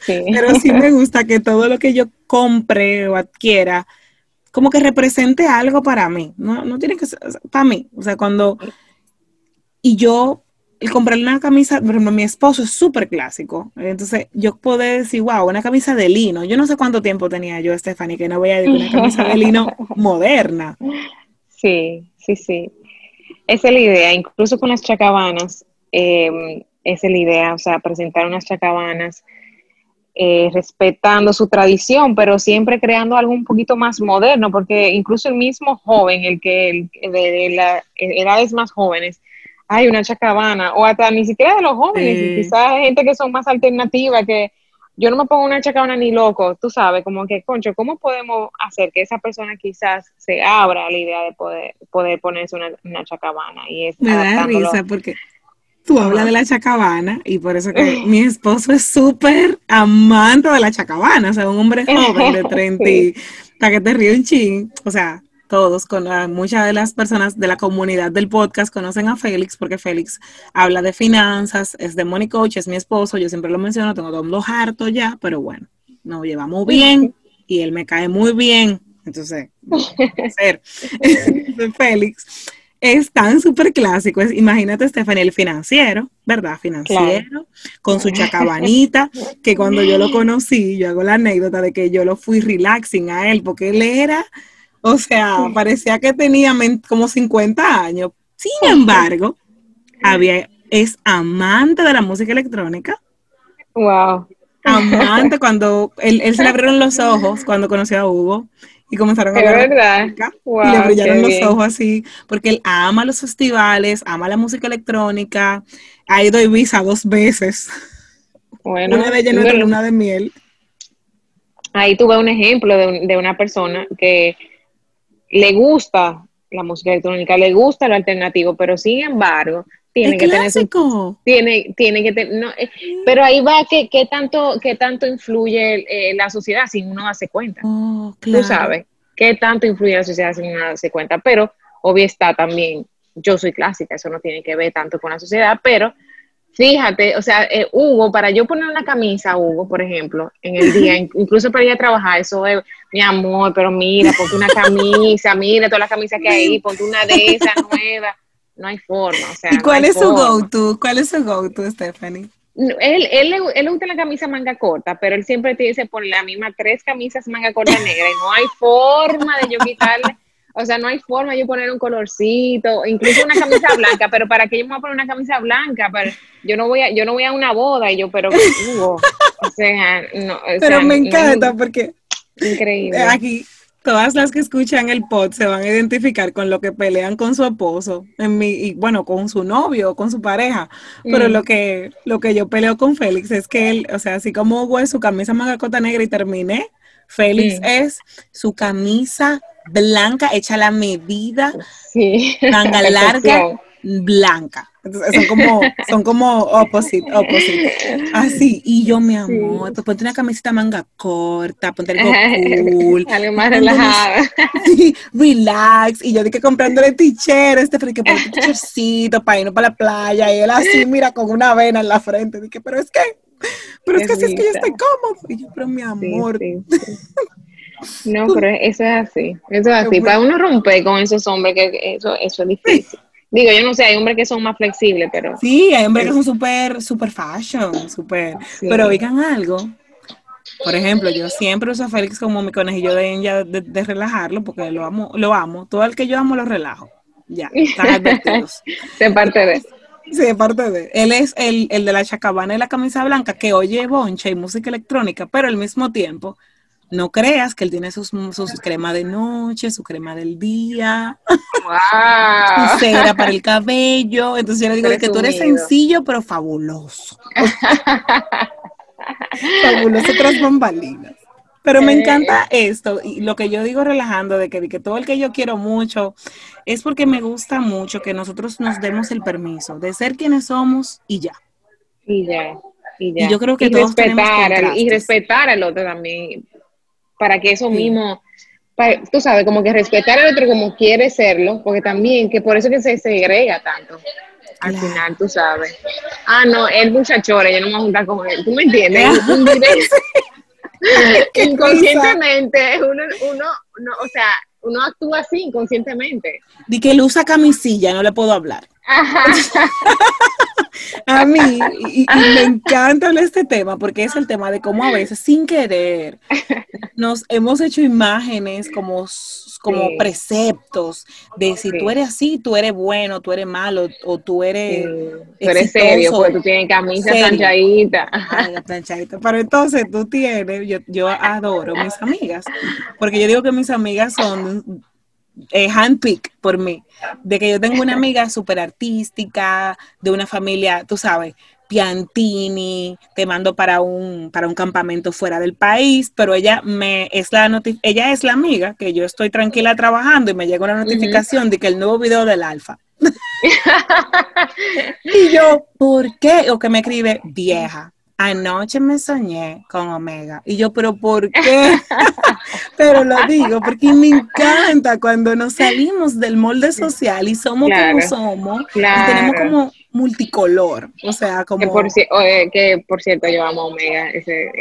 sí. pero sí me gusta que todo lo que yo compre o adquiera como que represente algo para mí, no, no tiene que ser, para mí, o sea, cuando... Y yo, el comprarle una camisa, pero mi esposo es súper clásico. Entonces, yo podía decir, wow, una camisa de lino. Yo no sé cuánto tiempo tenía yo, Stephanie, que no voy a decir una camisa de lino moderna. Sí, sí, sí. Esa es la idea. Incluso con las chacabanas, eh, esa es la idea. O sea, presentar unas chacabanas eh, respetando su tradición, pero siempre creando algo un poquito más moderno, porque incluso el mismo joven, el que el, de, de las edades más jóvenes, hay una chacabana, o hasta ni siquiera de los jóvenes, sí. quizás hay gente que son más alternativa, que yo no me pongo una chacabana ni loco, tú sabes, como que, concho, ¿cómo podemos hacer que esa persona quizás se abra a la idea de poder, poder ponerse una, una chacabana? Y es me da risa porque tú hablas de la chacabana, y por eso que mi esposo es súper amante de la chacabana, o sea, un hombre joven de treinta, sí. para que te ríe un chin, o sea... Todos, con la, muchas de las personas de la comunidad del podcast conocen a Félix porque Félix habla de finanzas, es de Money Coach, es mi esposo, yo siempre lo menciono, tengo dos los hartos ya, pero bueno, nos llevamos bien y él me cae muy bien, entonces, ser. Félix es tan súper clásico, es, imagínate Stephanie, el financiero, ¿verdad? Financiero, claro. Con su chacabanita, que cuando yo lo conocí, yo hago la anécdota de que yo lo fui relaxing a él porque él era... O sea, parecía que tenía como cincuenta años. Sin embargo, había, es amante de la música electrónica. Wow. Amante cuando él, él se le abrieron los ojos cuando conoció a Hugo y comenzaron a hablar. Es verdad. Wow, y le brillaron los bien. Ojos así porque él ama los festivales, ama la música electrónica. Ha ido a Ibiza dos veces. Bueno. Una de ellas en nuestra luna de miel. Ahí tuve un ejemplo de, un, de una persona que le gusta la música electrónica, le gusta lo alternativo, pero sin embargo, tiene que tener su, tiene, tiene que tener, no, eh, pero ahí va que, que tanto, que tanto influye eh, la sociedad sin uno darse cuenta. Oh, claro. Tú sabes, qué tanto influye la sociedad sin uno darse cuenta, pero obvio está también, yo soy clásica, eso no tiene que ver tanto con la sociedad, pero fíjate, o sea, eh, Hugo, para yo poner una camisa, Hugo, por ejemplo, en el día, incluso para ir a trabajar, eso es, mi amor, pero mira, ponte una camisa, mira todas las camisas que hay, ponte una de esas nuevas, no hay forma, o sea. ¿Y cuál no es su go-to? ¿Cuál es su go-to, Stephanie? Él, él, él usa la camisa manga corta, pero él siempre te dice, por la misma, tres camisas manga corta negra, y no hay forma de yo quitarle. O sea, no hay forma de yo poner un colorcito, incluso una camisa blanca, pero ¿para qué yo me voy a poner una camisa blanca? Pero yo no voy a, yo no voy a una boda, y yo, pero Hugo, o sea, no. O pero sea, me encanta no, porque increíble. Aquí todas las que escuchan el pod se van a identificar con lo que pelean con su esposo, en mi, y bueno, con su novio, con su pareja, pero mm. lo que lo que yo peleo con Félix es que él, o sea, así como Hugo es su camisa manga corta negra y terminé, Félix mm. es su camisa blanca, hecha la medida, sí. manga larga, blanca. Entonces, son como, son como opposite, opposite. Así, y yo, mi amor, sí. pues, ponte una camiseta manga corta, ponte algo cool. Algo más relajado. Sí, relax. Y yo dije, comprándole t-shirt, este, porque ponte un t-shirtcito para irnos para la playa. Y él así, mira, con una vena en la frente. Dije, pero es que, pero es que así es que yo estoy cómodo. Y yo, pero mi amor. Sí, sí, sí. No, pero eso es así, eso es así, para uno romper con esos hombres, que eso, eso es difícil. Digo, yo no sé, hay hombres que son más flexibles, pero... Sí, hay hombres que son súper, súper fashion, súper... Sí. Pero oigan algo, Por ejemplo, yo siempre uso a Félix como mi conejillo de India de, de relajarlo, porque lo amo, lo amo. Todo el que yo amo lo relajo. Ya, están advertidos. De parte de eso. Sí, de parte de él. Él es el, el de la chacabana y la camisa blanca que oye boncha y música electrónica, pero al mismo tiempo, no creas que él tiene sus, sus crema de noche, su crema del día, wow. Su cera para el cabello. Entonces yo le digo que tú eres sencillo, pero fabuloso. Fabuloso tras bambalinas. Pero me encanta esto, y lo que yo digo relajando, de que, de que todo el que yo quiero mucho, es porque me gusta mucho que nosotros nos demos el permiso de ser quienes somos y ya. Y ya, y ya. Y yo creo que y todos respetar, tenemos y respetar al otro también, para que eso sí. mismo, para, tú sabes, como que respetar al otro como quiere serlo, porque también, que por eso que se segrega tanto. Al claro. final, tú sabes. Ah, no, él muchachora, yo no me voy a juntar con él. ¿Tú me entiendes? Inconscientemente, uno, uno, uno, o sea, uno actúa así inconscientemente. Di que él usa camisilla, no le puedo hablar. A mí, y, y me encanta este tema, porque es el tema de cómo a veces, sin querer, nos hemos hecho imágenes como, como sí. preceptos de si sí. tú eres así, tú eres bueno, tú eres malo, o tú eres sí. tú eres serio, porque tú tienes camisa planchadita. Ay, planchadita. Pero entonces tú tienes, yo, yo adoro mis amigas, porque yo digo que mis amigas son... Eh, handpick por mí, de que yo tengo una amiga súper artística, de una familia, tú sabes, Piantini, te mando para un, para un campamento fuera del país, pero ella me es la noti- ella es la amiga que yo estoy tranquila trabajando y me llega una notificación uh-huh. de que el nuevo video del Alfa. Y yo, ¿por qué? O que me escribe, vieja, anoche me soñé con Omega. Y yo, ¿pero por qué? Pero lo digo porque me encanta cuando nos salimos del molde social y somos claro, como somos. Claro. Y tenemos como multicolor. O sea, como... Que por, ci- eh, que por cierto, yo amo a Omega. Ese,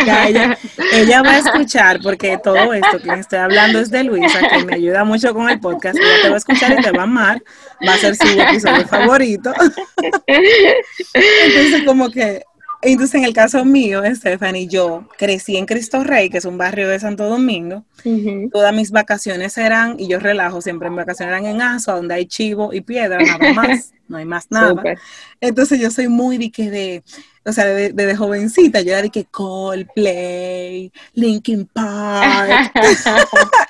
ya, ella, ella va a escuchar, porque todo esto que estoy hablando es de Luisa, que me ayuda mucho con el podcast. Ella te va a escuchar y te va a amar. Va a ser su episodio favorito. Entonces, como que... Entonces, en el caso mío, Stephanie, yo crecí en Cristo Rey, que es un barrio de Santo Domingo. Uh-huh. Todas mis vacaciones eran, y yo relajo siempre, mis vacaciones eran en Azúa, donde hay chivo y piedra, nada más, no hay más nada. Super. Entonces, yo soy muy de que de, o sea, de, de, de jovencita, yo era de que Coldplay, Linkin Park.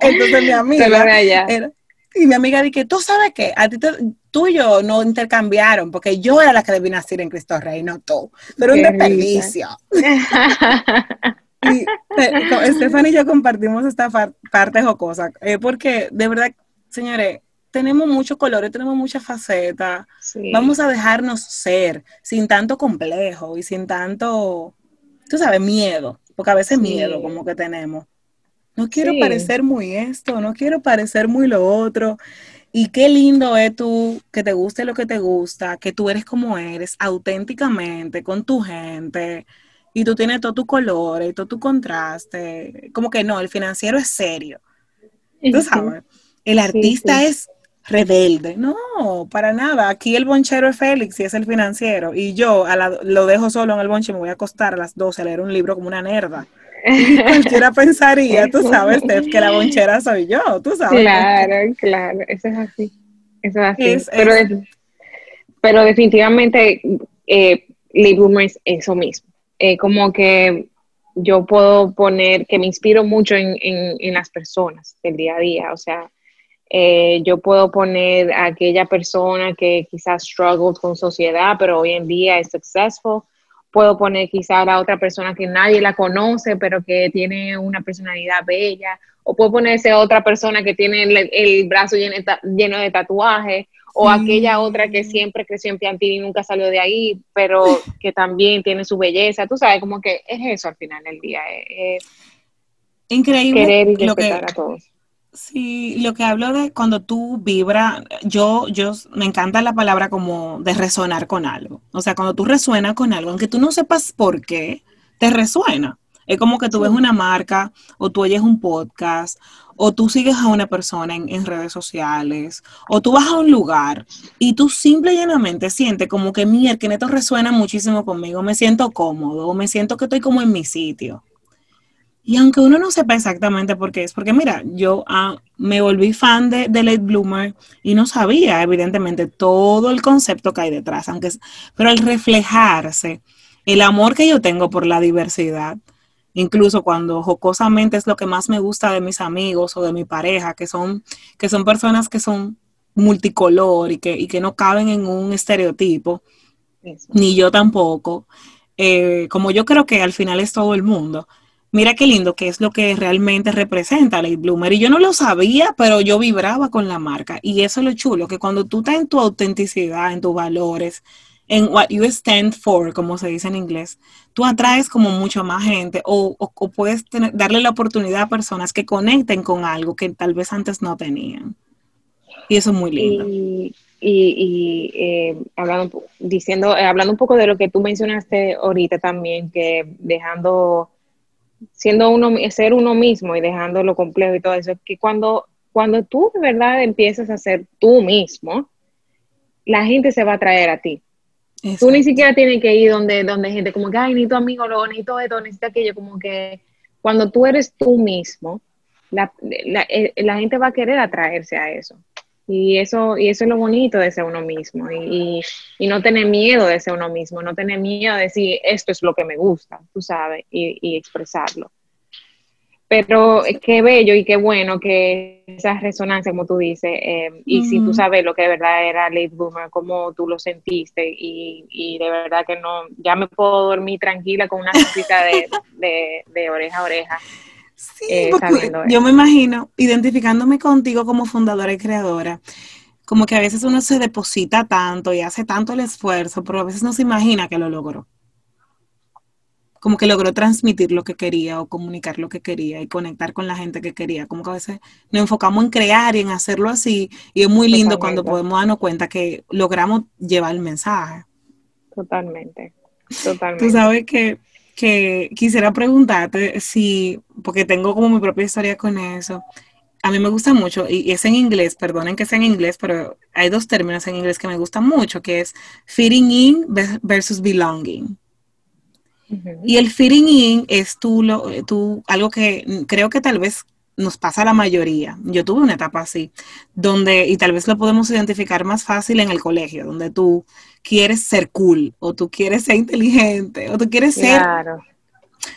Entonces, mi amiga era... Y mi amiga dice, ¿tú sabes qué? A ti te, tú y yo no intercambiaron, porque yo era la que debí nacer en Cristo Rey, no tú. Pero un desperdicio. Y, eh, Stephanie y yo compartimos esta far, parte jocosa, eh, porque de verdad, señores, tenemos muchos colores, tenemos muchas facetas. Sí. Vamos a dejarnos ser, sin tanto complejo y sin tanto, tú sabes, miedo. Porque a veces sí. miedo como que tenemos. No quiero sí. parecer muy esto, no quiero parecer muy lo otro. Y qué lindo es tú, que te guste lo que te gusta, que tú eres como eres, auténticamente, con tu gente. Y tú tienes todo tu color y todo tu contraste. Como que no, el financiero es serio. Tú sabes, el artista sí, sí. es rebelde. No, para nada. Aquí el bonchero es Félix y es el financiero. Y yo a la, lo dejo solo en el bonche, me voy a acostar a las doce a leer un libro como una nerda. Y cualquiera pensaría, tú sabes, Steph, que la bonchera soy yo, tú sabes. Claro, claro, eso es así, eso es así. Es, pero, es, pero definitivamente eh, Late Bloomer es eso mismo. Eh, como que yo puedo poner, que me inspiro mucho en, en, en las personas del día a día, o sea, eh, yo puedo poner a aquella persona que quizás struggled con sociedad, pero hoy en día es successful. Puedo poner quizá a la otra persona que nadie la conoce, pero que tiene una personalidad bella. O puedo ponerse a otra persona que tiene el, el brazo lleno, lleno de tatuajes. O sí. aquella otra que siempre creció en Piantini y nunca salió de ahí, pero que también tiene su belleza. Tú sabes, como que es eso al final del día. Es, es increíble. Querer y respetar lo que, a todos. Sí, lo que hablo de cuando tú vibras, yo, yo, me encanta la palabra como de resonar con algo. O sea, cuando tú resuenas con algo, aunque tú no sepas por qué, te resuena. Es como que tú ves una marca o tú oyes un podcast o tú sigues a una persona en, en redes sociales o tú vas a un lugar y tú simple y llanamente sientes como que mira, que esto resuena muchísimo conmigo, me siento cómodo, me siento que estoy como en mi sitio. Y aunque uno no sepa exactamente por qué es, porque mira, yo ah, me volví fan de, de Late Bloomer y no sabía, evidentemente, todo el concepto que hay detrás. Aunque, pero al reflejarse, el amor que yo tengo por la diversidad, incluso cuando jocosamente es lo que más me gusta de mis amigos o de mi pareja, que son, que son personas que son multicolor y que, y que no caben en un estereotipo, eso, ni yo tampoco, eh, como yo creo que al final es todo el mundo. Mira qué lindo, que es lo que realmente representa Late Bloomer. Y yo no lo sabía, pero yo vibraba con la marca. Y eso es lo chulo, que cuando tú estás en tu autenticidad, en tus valores, en what you stand for, como se dice en inglés, tú atraes como mucho más gente o, o, o puedes tener, darle la oportunidad a personas que conecten con algo que tal vez antes no tenían. Y eso es muy lindo. Y, y, y eh, hablando, diciendo, eh, hablando un poco de lo que tú mencionaste ahorita también, que dejando... siendo uno, ser uno mismo y dejando lo complejo y todo eso, que cuando, cuando tú de verdad empiezas a ser tú mismo, la gente se va a atraer a ti. Exacto. Tú ni siquiera tienes que ir donde, donde gente como que, ay, necesito amigos, necesito esto, necesito aquello, como que cuando tú eres tú mismo, la, la, la gente va a querer atraerse a eso. Y eso, y eso es lo bonito de ser uno mismo y, y, y no tener miedo de ser uno mismo, no tener miedo de decir esto es lo que me gusta, tú sabes, y, y expresarlo. Pero qué bello y qué bueno que esa resonancia, como tú dices, eh, y uh-huh. si tú sabes lo que de verdad era Late Bloomer, cómo tú lo sentiste y, y de verdad que no, ya me puedo dormir tranquila con una cosita de, de, de oreja a oreja. Sí, eh, yo me imagino identificándome contigo como fundadora y creadora, como que a veces uno se deposita tanto y hace tanto el esfuerzo, pero a veces no se imagina que lo logró. Como que logró transmitir lo que quería o comunicar lo que quería y conectar con la gente que quería. Como que a veces nos enfocamos en crear y en hacerlo así y es muy lindo totalmente cuando podemos darnos cuenta que logramos llevar el mensaje. Totalmente, totalmente. Tú sabes que... que quisiera preguntarte si, porque tengo como mi propia historia con eso, a mí me gusta mucho, y es en inglés, perdonen que sea en inglés, pero hay dos términos en inglés que me gustan mucho, que es fitting in versus belonging. Uh-huh. Y el fitting in es tú, lo, tú, algo que creo que tal vez nos pasa a la mayoría. Yo tuve una etapa así, donde, y tal vez lo podemos identificar más fácil en el colegio, donde tú quieres ser cool, o tú quieres ser inteligente, o tú quieres claro. ser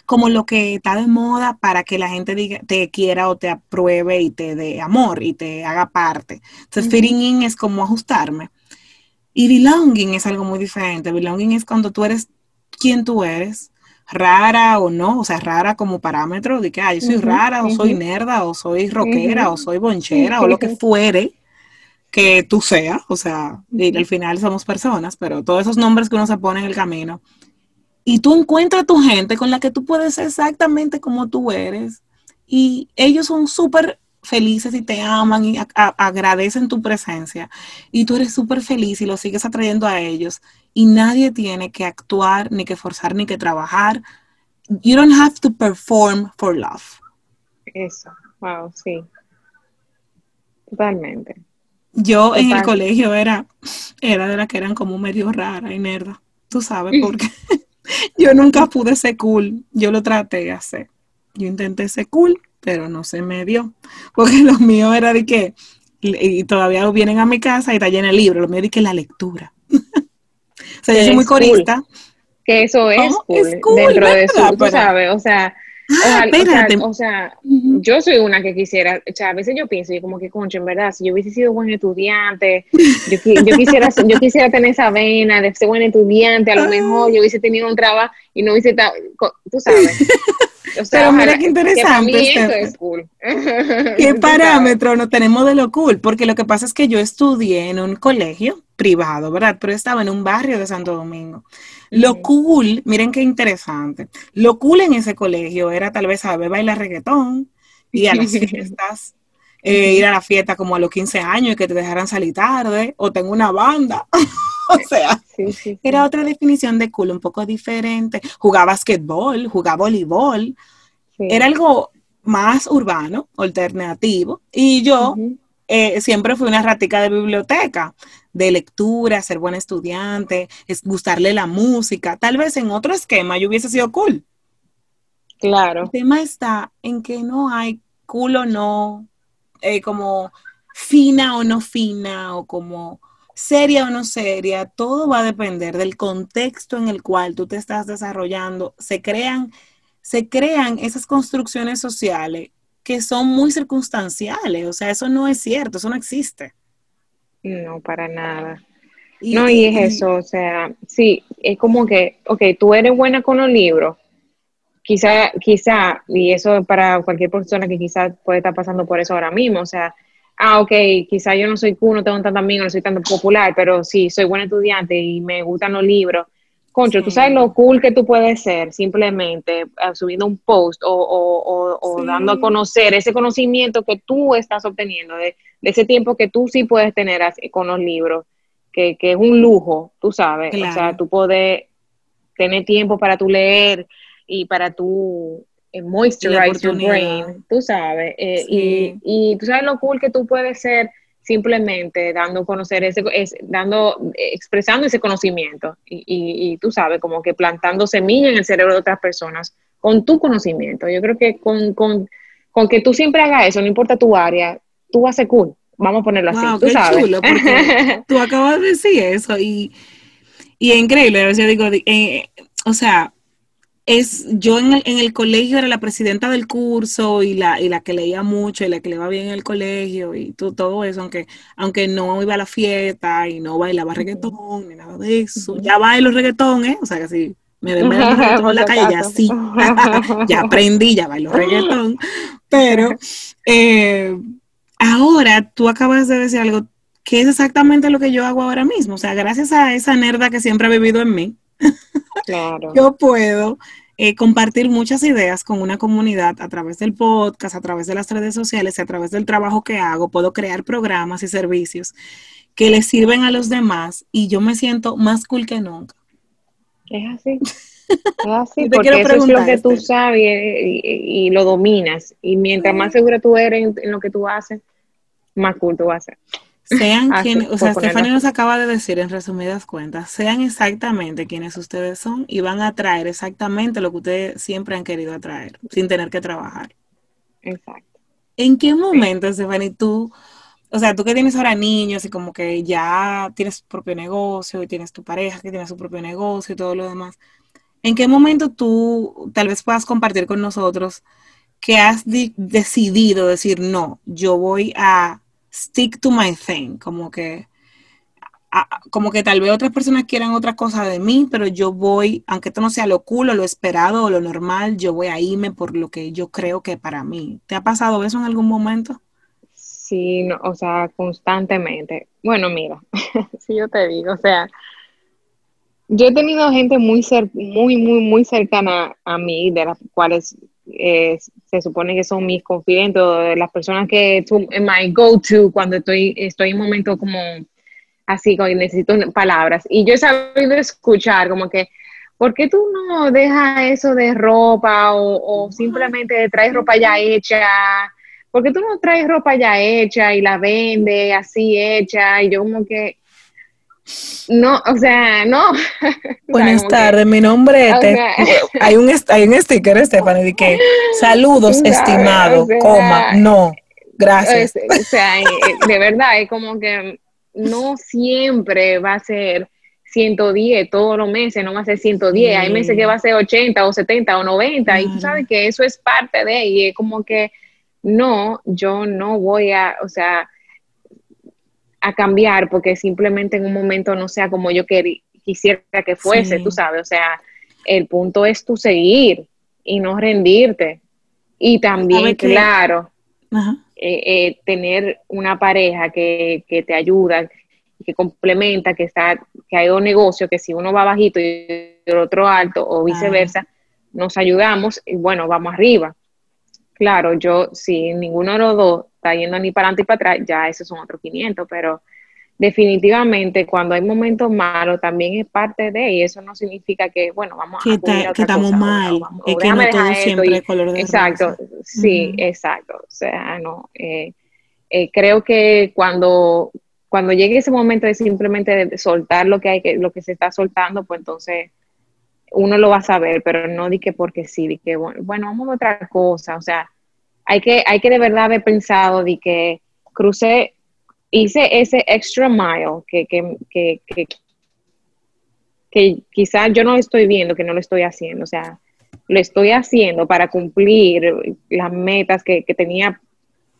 como lo que está de moda para que la gente diga, te quiera o te apruebe y te dé amor y te haga parte. Entonces, uh-huh. fitting in es como ajustarme. Y belonging es algo muy diferente. Belonging es cuando tú eres quien tú eres, rara o no, o sea, rara como parámetro de que ah, yo soy uh-huh, rara uh-huh. o soy nerda o soy rockera uh-huh. o soy bonchera uh-huh. o lo que fuere que tú seas, o sea, uh-huh. y al final somos personas, pero todos esos nombres que uno se pone en el camino y tú encuentras a tu gente con la que tú puedes ser exactamente como tú eres y ellos son súper felices y te aman y a- a- agradecen tu presencia y tú eres súper feliz y lo sigues atrayendo a ellos y nadie tiene que actuar, ni que forzar, ni que trabajar. You don't have to perform for love. Eso, wow, sí. Totalmente. Yo Total. en el colegio era, era de las que eran como medio rara y nerda, tú sabes, porque yo nunca pude ser cool, yo lo traté de hacer. Yo intenté ser cool, pero no se me dio, porque lo mío era de que, y todavía vienen a mi casa y está lleno el libro, lo mío era de que la lectura. O sea, yo soy muy corista. Cool. Que eso es, oh, cool. es cool, dentro ¿verdad? de eso, tú sabes, o sea, ah, o sea, o sea uh-huh. yo soy una que quisiera, o sea, a veces yo pienso, yo como que, concha, en verdad, si yo hubiese sido buen estudiante, yo, yo, quisiera, yo quisiera tener esa vena de ser buen estudiante, a lo mejor yo hubiese tenido un trabajo y no hubiese estado, tú sabes. O sea, pero mira ojalá, qué interesante. Que para mí esto es cool. ¿Qué parámetro no tenemos de lo cool? Porque lo que pasa es que yo estudié en un colegio privado, ¿verdad? Pero estaba en un barrio de Santo Domingo. Lo uh-huh. cool, miren qué interesante. Lo cool en ese colegio era tal vez saber bailar reggaetón, ir a las fiestas, eh, ir a la fiesta como a los quince años y que te dejaran salir tarde, o tengo una banda. O sea, sí, sí, sí. Era otra definición de cool, un poco diferente. Jugaba basquetbol, jugaba voleibol. Sí. Era algo más urbano, alternativo. Y yo uh-huh. eh, siempre fui una ratica de biblioteca, de lectura, ser buen estudiante, es gustarle la música. Tal vez en otro esquema yo hubiese sido cool. Claro. El tema está en que no hay cool o no, eh, como fina o no fina, o como seria o no seria. Todo va a depender del contexto en el cual tú te estás desarrollando. Se crean, se crean esas construcciones sociales que son muy circunstanciales. O sea, eso no es cierto, eso no existe. No, para nada. Y, no, y es eso, o sea, sí, es como que, ok, tú eres buena con los libros. Quizá, quizá, y eso para cualquier persona que quizás puede estar pasando por eso ahora mismo, o sea, ah, ok, quizá yo no soy cool, no tengo tanta amiga, no soy tan popular, pero sí, soy buen estudiante y me gustan los libros. Concho, sí. Tú sabes lo cool que tú puedes ser, simplemente subiendo un post o, o, o, o sí. dando a conocer ese conocimiento que tú estás obteniendo, de, de ese tiempo que tú sí puedes tener así, con los libros, que, que es un lujo, tú sabes, claro. O sea, tú puedes tener tiempo para tú leer, y para tu eh, moisturize your brain, tú sabes, eh, sí. y, y tú sabes lo cool que tú puedes ser simplemente dando a conocer ese, es, dando, eh, expresando ese conocimiento, y, y, y tú sabes, como que plantando semillas en el cerebro de otras personas, con tu conocimiento. Yo creo que con, con, con que tú siempre hagas eso, no importa tu área, tú vas a ser cool, vamos a ponerlo wow, así, tú sabes. Chulo, porque tú acabas de decir eso, y, y es increíble, a veces digo, eh, o sea, Es, yo en el, en el colegio era la presidenta del curso y la, y la que leía mucho y la que le iba bien en el colegio y todo, todo eso, aunque, aunque no iba a la fiesta y no bailaba reggaetón ni nada de eso. Uh-huh. Ya bailo reggaetón, ¿eh? O sea, que si me ven bailando reggaetón en la calle, ya sí. Ya aprendí, ya bailo reggaetón. Pero eh, ahora tú acabas de decir algo que es exactamente lo que yo hago ahora mismo. O sea, gracias a esa nerda que siempre ha vivido en mí, claro. Yo puedo eh, compartir muchas ideas con una comunidad a través del podcast, a través de las redes sociales, a través del trabajo que hago. Puedo crear programas y servicios que les sirven a los demás y yo me siento más cool que nunca. Es así, es así, porque te eso es lo que este. tú sabes y, y, y lo dominas. Y mientras sí. más segura tú eres en, en lo que tú haces, más cool tú vas a ser. Sean ah, quienes, sí, o sea, Stephanie nos acaba de decir en resumidas cuentas, sean exactamente quienes ustedes son y van a atraer exactamente lo que ustedes siempre han querido atraer, sin tener que trabajar. Exacto. ¿En qué momento, sí. Stephanie, tú, o sea, tú que tienes ahora niños y como que ya tienes tu propio negocio y tienes tu pareja que tiene su propio negocio y todo lo demás, ¿en qué momento tú tal vez puedas compartir con nosotros que has decidido decir, no, yo voy a stick to my thing, como que a, como que tal vez otras personas quieran otra cosa de mí, pero yo voy, aunque esto no sea lo cool o lo esperado o lo normal, yo voy a irme por lo que yo creo que para mí? ¿Te ha pasado eso en algún momento? Sí, no, o sea, constantemente. Bueno, mira, si yo te digo, o sea, yo he tenido gente muy, cer- muy, muy, muy cercana a mí, de las cuales Eh, se supone que son mis confidentes, de las personas que son my go-to cuando estoy, estoy en un momento como así, como necesito palabras. Y yo he sabido escuchar como que, ¿por qué tú no dejas eso de ropa o, o simplemente traes ropa ya hecha? ¿Por qué tú no traes ropa ya hecha y la vendes así hecha? Y yo como que, no, o sea, no. Buenas o sea, tardes, que, mi nombre es... Te, sea, hay, un, hay un sticker, Stephanie, de que saludos, sabes, estimado, o sea, coma, no, gracias. O sea, de verdad, es como que no siempre va a ser ciento diez todos los meses, no va a ser ciento diez. Mm. Hay meses que va a ser ochenta o setenta o noventa, mm. y tú sabes que eso es parte de... Y es como que, no, yo no voy a, o sea... a cambiar porque simplemente en un momento no sea como yo quer- quisiera que fuese, sí. tú sabes, o sea, el punto es tú seguir y no rendirte. Y también, claro, eh, eh, tener una pareja que, que te ayuda, que complementa, que está, que hay dos negocios, que si uno va bajito y el otro alto o viceversa, Ajá. nos ayudamos y bueno, vamos arriba. Claro, yo, si ninguno de los dos está yendo ni para adelante ni para atrás, ya esos son otros quinientos, pero definitivamente cuando hay momentos malos también es parte de, y eso no significa que, bueno, vamos que a acudir a otra que estamos cosa, mal, vamos, es que no todo siempre es color de exacto, rosa. Sí, uh-huh. exacto, o sea, no, eh, eh, creo que cuando, cuando llegue ese momento de simplemente soltar lo que hay, que, lo que se está soltando, pues entonces uno lo va a saber, pero no di que porque sí, di que bueno, bueno, vamos a otra cosa, o sea, hay que, hay que de verdad haber pensado de que crucé, hice ese extra mile que, que, que, que, que quizás yo no estoy viendo, que no lo estoy haciendo, o sea, lo estoy haciendo para cumplir las metas que, que tenía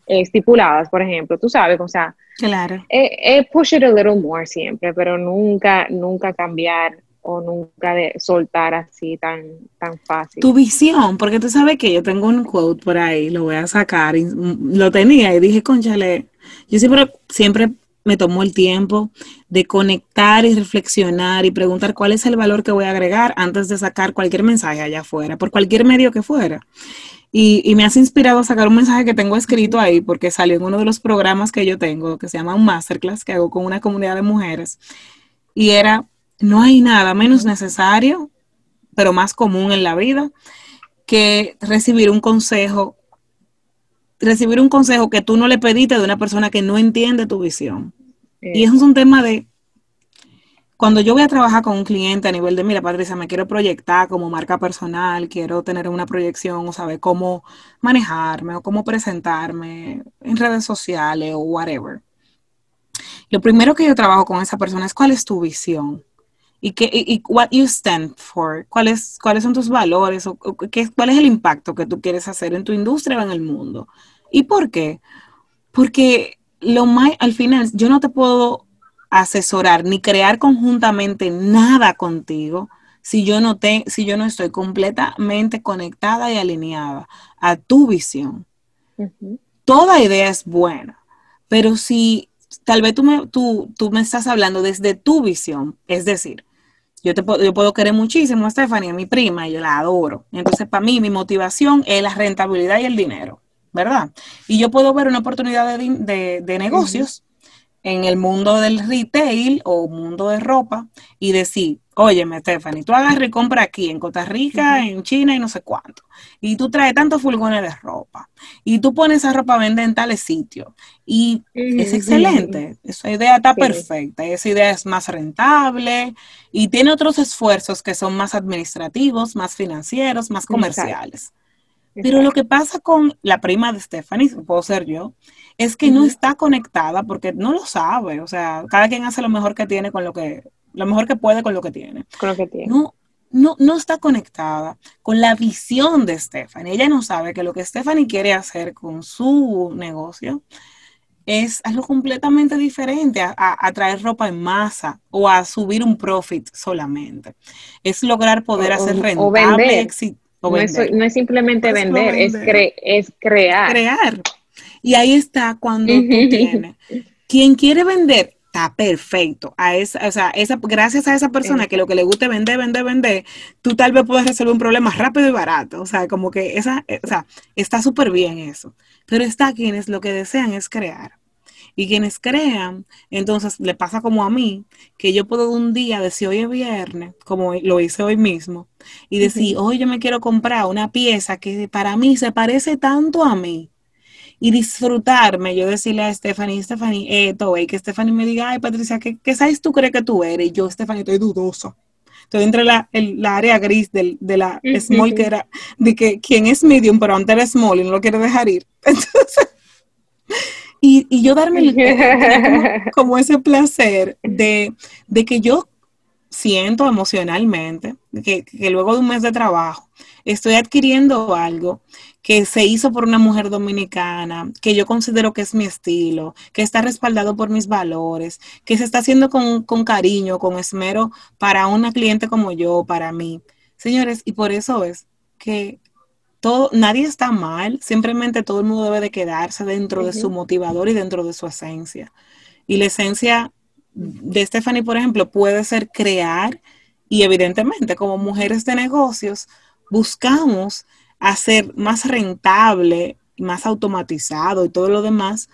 estipuladas, por ejemplo, tú sabes, o sea, claro. eh, eh, push it a little more siempre, pero nunca, nunca cambiar o nunca de soltar así tan, tan fácil. Tu visión, porque tú sabes que yo tengo un quote por ahí, lo voy a sacar, lo tenía y dije, cónchale, yo siempre, siempre me tomo el tiempo de conectar y reflexionar y preguntar cuál es el valor que voy a agregar antes de sacar cualquier mensaje allá afuera, por cualquier medio que fuera. Y, y me has inspirado a sacar un mensaje que tengo escrito ahí, porque salió en uno de los programas que yo tengo, que se llama un masterclass que hago con una comunidad de mujeres, y era... No hay nada menos necesario, pero más común en la vida, que recibir un consejo, recibir un consejo que tú no le pediste de una persona que no entiende tu visión. Sí. Y eso es un tema de, cuando yo voy a trabajar con un cliente a nivel de, mira, Patricia, me quiero proyectar como marca personal, quiero tener una proyección o saber cómo manejarme o cómo presentarme en redes sociales o whatever. Lo primero que yo trabajo con esa persona es cuál es tu visión. ¿Y qué y, y what you stand for? ¿Cuál es, ¿Cuáles son tus valores? O, o, ¿qué, ¿Cuál es el impacto que tú quieres hacer en tu industria o en el mundo? ¿Y por qué? Porque lo más, al final yo no te puedo asesorar ni crear conjuntamente nada contigo si yo no, te, si yo no estoy completamente conectada y alineada a tu visión. Uh-huh. Toda idea es buena, pero si... Tal vez tú me, tú, tú me estás hablando desde tu visión, es decir, yo, te, yo puedo querer muchísimo a Stephanie, a mi prima, y yo la adoro. Entonces, para mí, mi motivación es la rentabilidad y el dinero, ¿verdad? Y yo puedo ver una oportunidad de, de, de negocios uh-huh. en el mundo del retail o mundo de ropa y decir, óyeme, Stephanie, tú agarras y compras aquí en Costa Rica, uh-huh. en China y no sé cuánto. Y tú traes tantos fulgones de ropa. Y tú pones esa ropa a vender en tales sitios. Y uh-huh. es excelente. Esa idea está uh-huh. perfecta. Esa idea es más rentable. Y tiene otros esfuerzos que son más administrativos, más financieros, más comerciales. Uh-huh. Pero lo que pasa con la prima de Stephanie, puedo ser yo, es que uh-huh. no está conectada porque no lo sabe. O sea, cada quien hace lo mejor que tiene con lo que... lo mejor que puede con lo que tiene. Con lo que tiene. No, no, no está conectada con la visión de Stephanie. Ella no sabe que lo que Stephanie quiere hacer con su negocio es algo completamente diferente a, a, a traer ropa en masa o a subir un profit solamente. Es lograr poder o, hacer rentable. O vender. O vender. No, es, no es simplemente no vender, es, vender. Es, cre es crear. Crear. Y ahí está cuando tú tienes. Quien quiere vender, está perfecto. A esa, o sea, esa, gracias a esa persona que lo que le guste vender, vender, vender, tú tal vez puedes resolver un problema rápido y barato. O sea, como que esa, o sea, está súper bien eso. Pero está quienes lo que desean es crear. Y quienes crean, entonces le pasa como a mí, que yo puedo un día decir hoy es viernes, como lo hice hoy mismo, y decir, hoy yo me quiero comprar una pieza que para mí se parece tanto a mí. Y disfrutarme, yo decirle a Stephanie, Stephanie, esto, eh, que Stephanie me diga, ay Patricia, ¿qué, ¿qué size tú crees que tú eres? Y yo, Stephanie, estoy dudosa. Estoy entre la, el, la área gris del, de la small, que era, de que quien es medium, pero antes era small y no lo quiere dejar ir. Entonces, y, y yo darme el, como, como ese placer de, de que yo siento emocionalmente que, que luego de un mes de trabajo estoy adquiriendo algo que se hizo por una mujer dominicana, que yo considero que es mi estilo, que está respaldado por mis valores, que se está haciendo con, con cariño, con esmero para una cliente como yo, para mí. Señores, y por eso es que todo, nadie está mal, simplemente todo el mundo debe de quedarse dentro uh-huh. de su motivador y dentro de su esencia. Y la esencia de Stephanie, por ejemplo, puede ser crear y evidentemente como mujeres de negocios buscamos hacer más rentable, más automatizado y todo lo demás,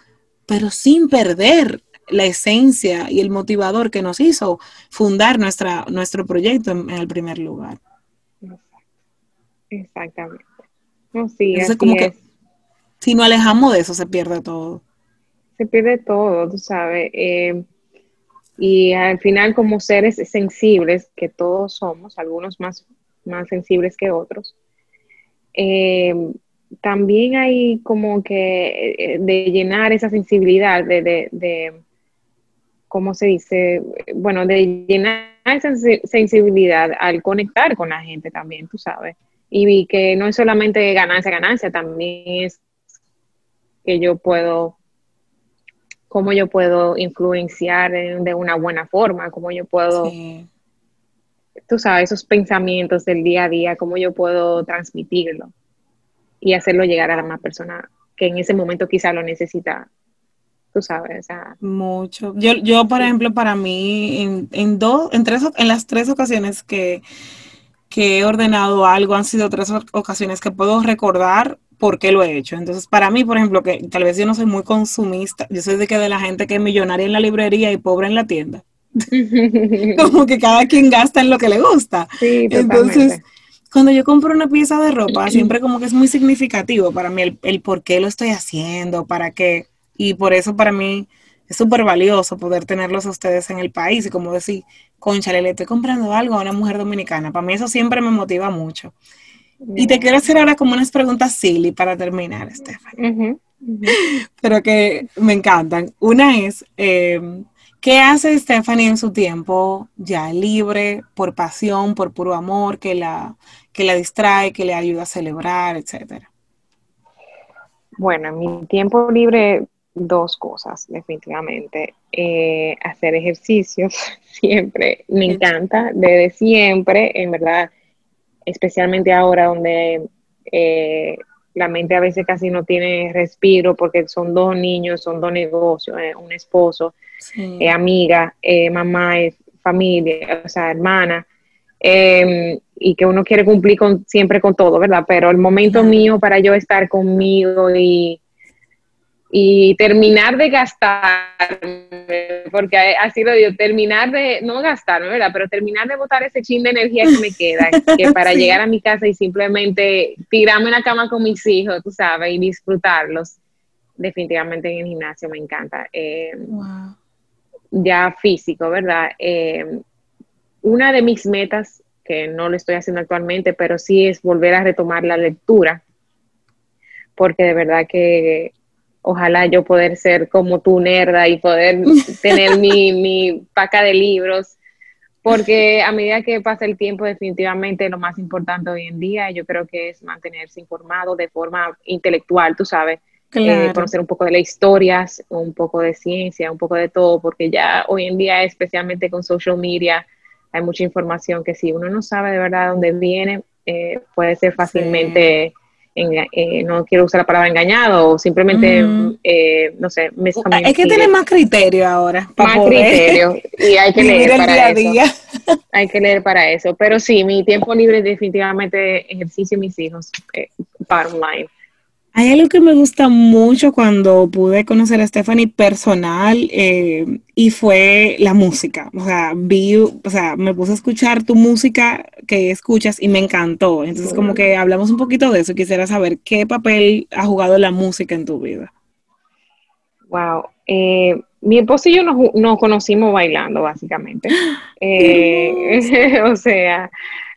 pero sin perder la esencia y el motivador que nos hizo fundar nuestra, nuestro proyecto en, en el primer lugar. Exactamente. No, sí, entonces, así como es. Que si nos alejamos de eso, se pierde todo. Se pierde todo, tú sabes. Eh, y al final, como seres sensibles, que todos somos, algunos más, más sensibles que otros, eh, también hay como que de llenar esa sensibilidad, de, de, de ¿cómo se dice? Bueno, de llenar esa sensibilidad al conectar con la gente también, tú sabes. Y que no es solamente ganancia, ganancia, también es que yo puedo, cómo yo puedo influenciar de una buena forma, cómo yo puedo, sí. tú sabes, esos pensamientos del día a día, cómo yo puedo transmitirlo y hacerlo llegar a la más persona que en ese momento quizá lo necesita, tú sabes. O sea, mucho. Yo, yo por ejemplo, para mí, en, en, dos, en, tres, en las tres ocasiones que... que he ordenado algo, han sido tres ocasiones que puedo recordar por qué lo he hecho. Entonces, para mí, por ejemplo, que tal vez yo no soy muy consumista, yo soy de que de la gente que es millonaria en la librería y pobre en la tienda. Como que cada quien gasta en lo que le gusta. Sí, totalmente. Entonces, cuando yo compro una pieza de ropa, siempre como que es muy significativo para mí el, el por qué lo estoy haciendo, para qué. Y por eso para mí es súper valioso poder tenerlos a ustedes en el país y como decir, cónchale, le estoy comprando algo a una mujer dominicana. Para mí eso siempre me motiva mucho. Bien. Y te quiero hacer ahora como unas preguntas silly para terminar, Stephanie. Uh-huh, uh-huh. Pero que me encantan. Una es, eh, ¿qué hace Stephanie en su tiempo ya libre, por pasión, por puro amor, que la, que la distrae, que le ayuda a celebrar, etcétera? Bueno, en mi tiempo libre... Dos cosas, definitivamente. Eh, hacer ejercicios, siempre. Me encanta, desde siempre, en verdad, especialmente ahora donde eh, la mente a veces casi no tiene respiro porque son dos niños, son dos negocios, eh, un esposo, sí. eh, amiga, eh, mamá, eh, familia, o sea, hermana. Eh, y que uno quiere cumplir con, siempre con todo, ¿verdad? Pero el momento sí. mío para yo estar conmigo y... y terminar de gastarme, porque así lo digo, terminar de, no gastarme, ¿verdad? Pero terminar de botar ese chin de energía que me queda, que para sí. llegar a mi casa y simplemente tirarme en la cama con mis hijos, tú sabes, y disfrutarlos. Definitivamente en el gimnasio me encanta. Eh, wow. Ya físico, ¿verdad? Eh, una de mis metas, que no lo estoy haciendo actualmente, pero sí es volver a retomar la lectura, porque de verdad que... Ojalá yo poder ser como tú, nerda, y poder tener mi, mi paca de libros, porque a medida que pasa el tiempo, definitivamente lo más importante hoy en día, yo creo que es mantenerse informado de forma intelectual, tú sabes, claro. eh, conocer un poco de las historias, un poco de ciencia, un poco de todo, porque ya hoy en día, especialmente con social media, hay mucha información que si uno no sabe de verdad dónde viene, eh, puede ser fácilmente... Sí. Enga eh, no quiero usar la palabra engañado o simplemente, uh-huh. eh, no sé, me hay que tener más criterio ahora. Más poder. criterio y hay que leer para día eso. Día. Hay que leer para eso. Pero sí, mi tiempo libre es definitivamente ejercicio y mis hijos, eh, bottom line. Hay algo que me gusta mucho cuando pude conocer a Stephanie personal eh, y fue la música. O sea, vi, o sea, me puse a escuchar tu música que escuchas y me encantó. Entonces, como que hablamos un poquito de eso. Quisiera saber qué papel ha jugado la música en tu vida. Wow. Eh, mi esposo y yo nos, nos conocimos bailando, básicamente. Eh, o sea,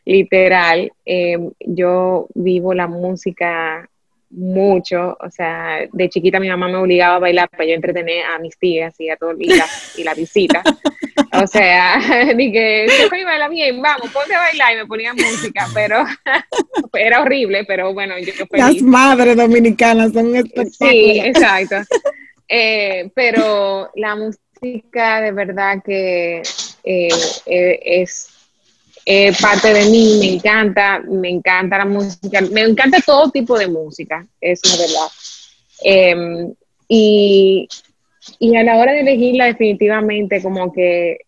literal, eh, yo vivo la música... mucho, o sea, de chiquita mi mamá me obligaba a bailar para yo entretener a mis tías y a todo, y la, y la visita, o sea, dije, yo voy a bailar bien, vamos, ponte a bailar, y me ponía música, pero era horrible, pero bueno, yo feliz. Las madres dominicanas son espectaculares. Sí, exacto, eh, pero la música de verdad que eh, eh, es... Eh, parte de mí, me encanta, me encanta la música, me encanta todo tipo de música, eso es verdad. Eh, y, y a la hora de elegirla, definitivamente, como que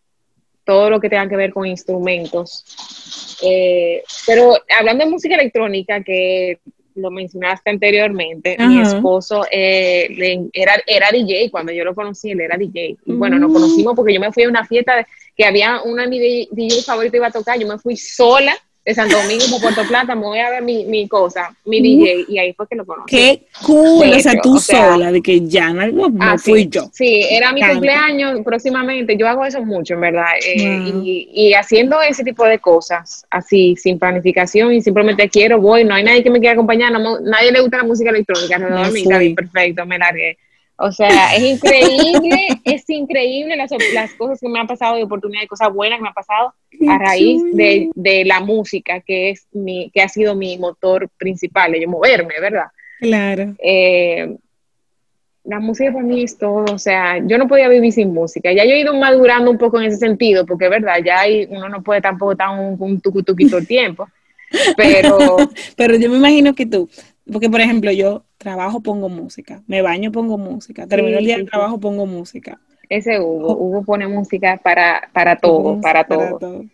todo lo que tenga que ver con instrumentos. Eh, pero hablando de música electrónica, que lo mencionaste anteriormente, uh-huh. mi esposo eh, le, era, era D J, cuando yo lo conocí, él era D J. Y bueno, uh-huh. nos conocimos porque yo me fui a una fiesta de, que había una de mis D J favoritos iba a tocar, yo me fui sola de Santo Domingo por Puerto Plata, me voy a ver mi, mi cosa, mi uh, D J, y ahí fue que lo conocí. ¡Qué cool! Hecho, o sea, tú o sea, sola, de que ya no, no ah, fui sí, yo. Sí, era mi Tanto. cumpleaños próximamente, yo hago eso mucho, en verdad, eh, wow. y, y haciendo ese tipo de cosas, así, sin planificación, y simplemente quiero, voy, no hay nadie que me quiera acompañar, no, nadie le gusta la música electrónica, no, no dormí, está bien, perfecto, me largué. O sea, es increíble, es increíble las, las cosas que me han pasado, de oportunidades, cosas buenas que me han pasado a raíz de, de la música, que es mi, que ha sido mi motor principal, de yo moverme, ¿verdad? Claro. Eh, la música para mí es todo, o sea, yo no podía vivir sin música. Ya yo he ido madurando un poco en ese sentido, porque, ¿verdad? Ya hay, uno no puede tampoco estar un, un tucutuquito todo el tiempo, pero... pero yo me imagino que tú... Porque, por ejemplo, yo trabajo, pongo música. Me baño, pongo música. Termino sí, el día sí, del trabajo, pongo música. Ese Hugo. Oh. Hugo pone música para, para todo, para todo. Para todo.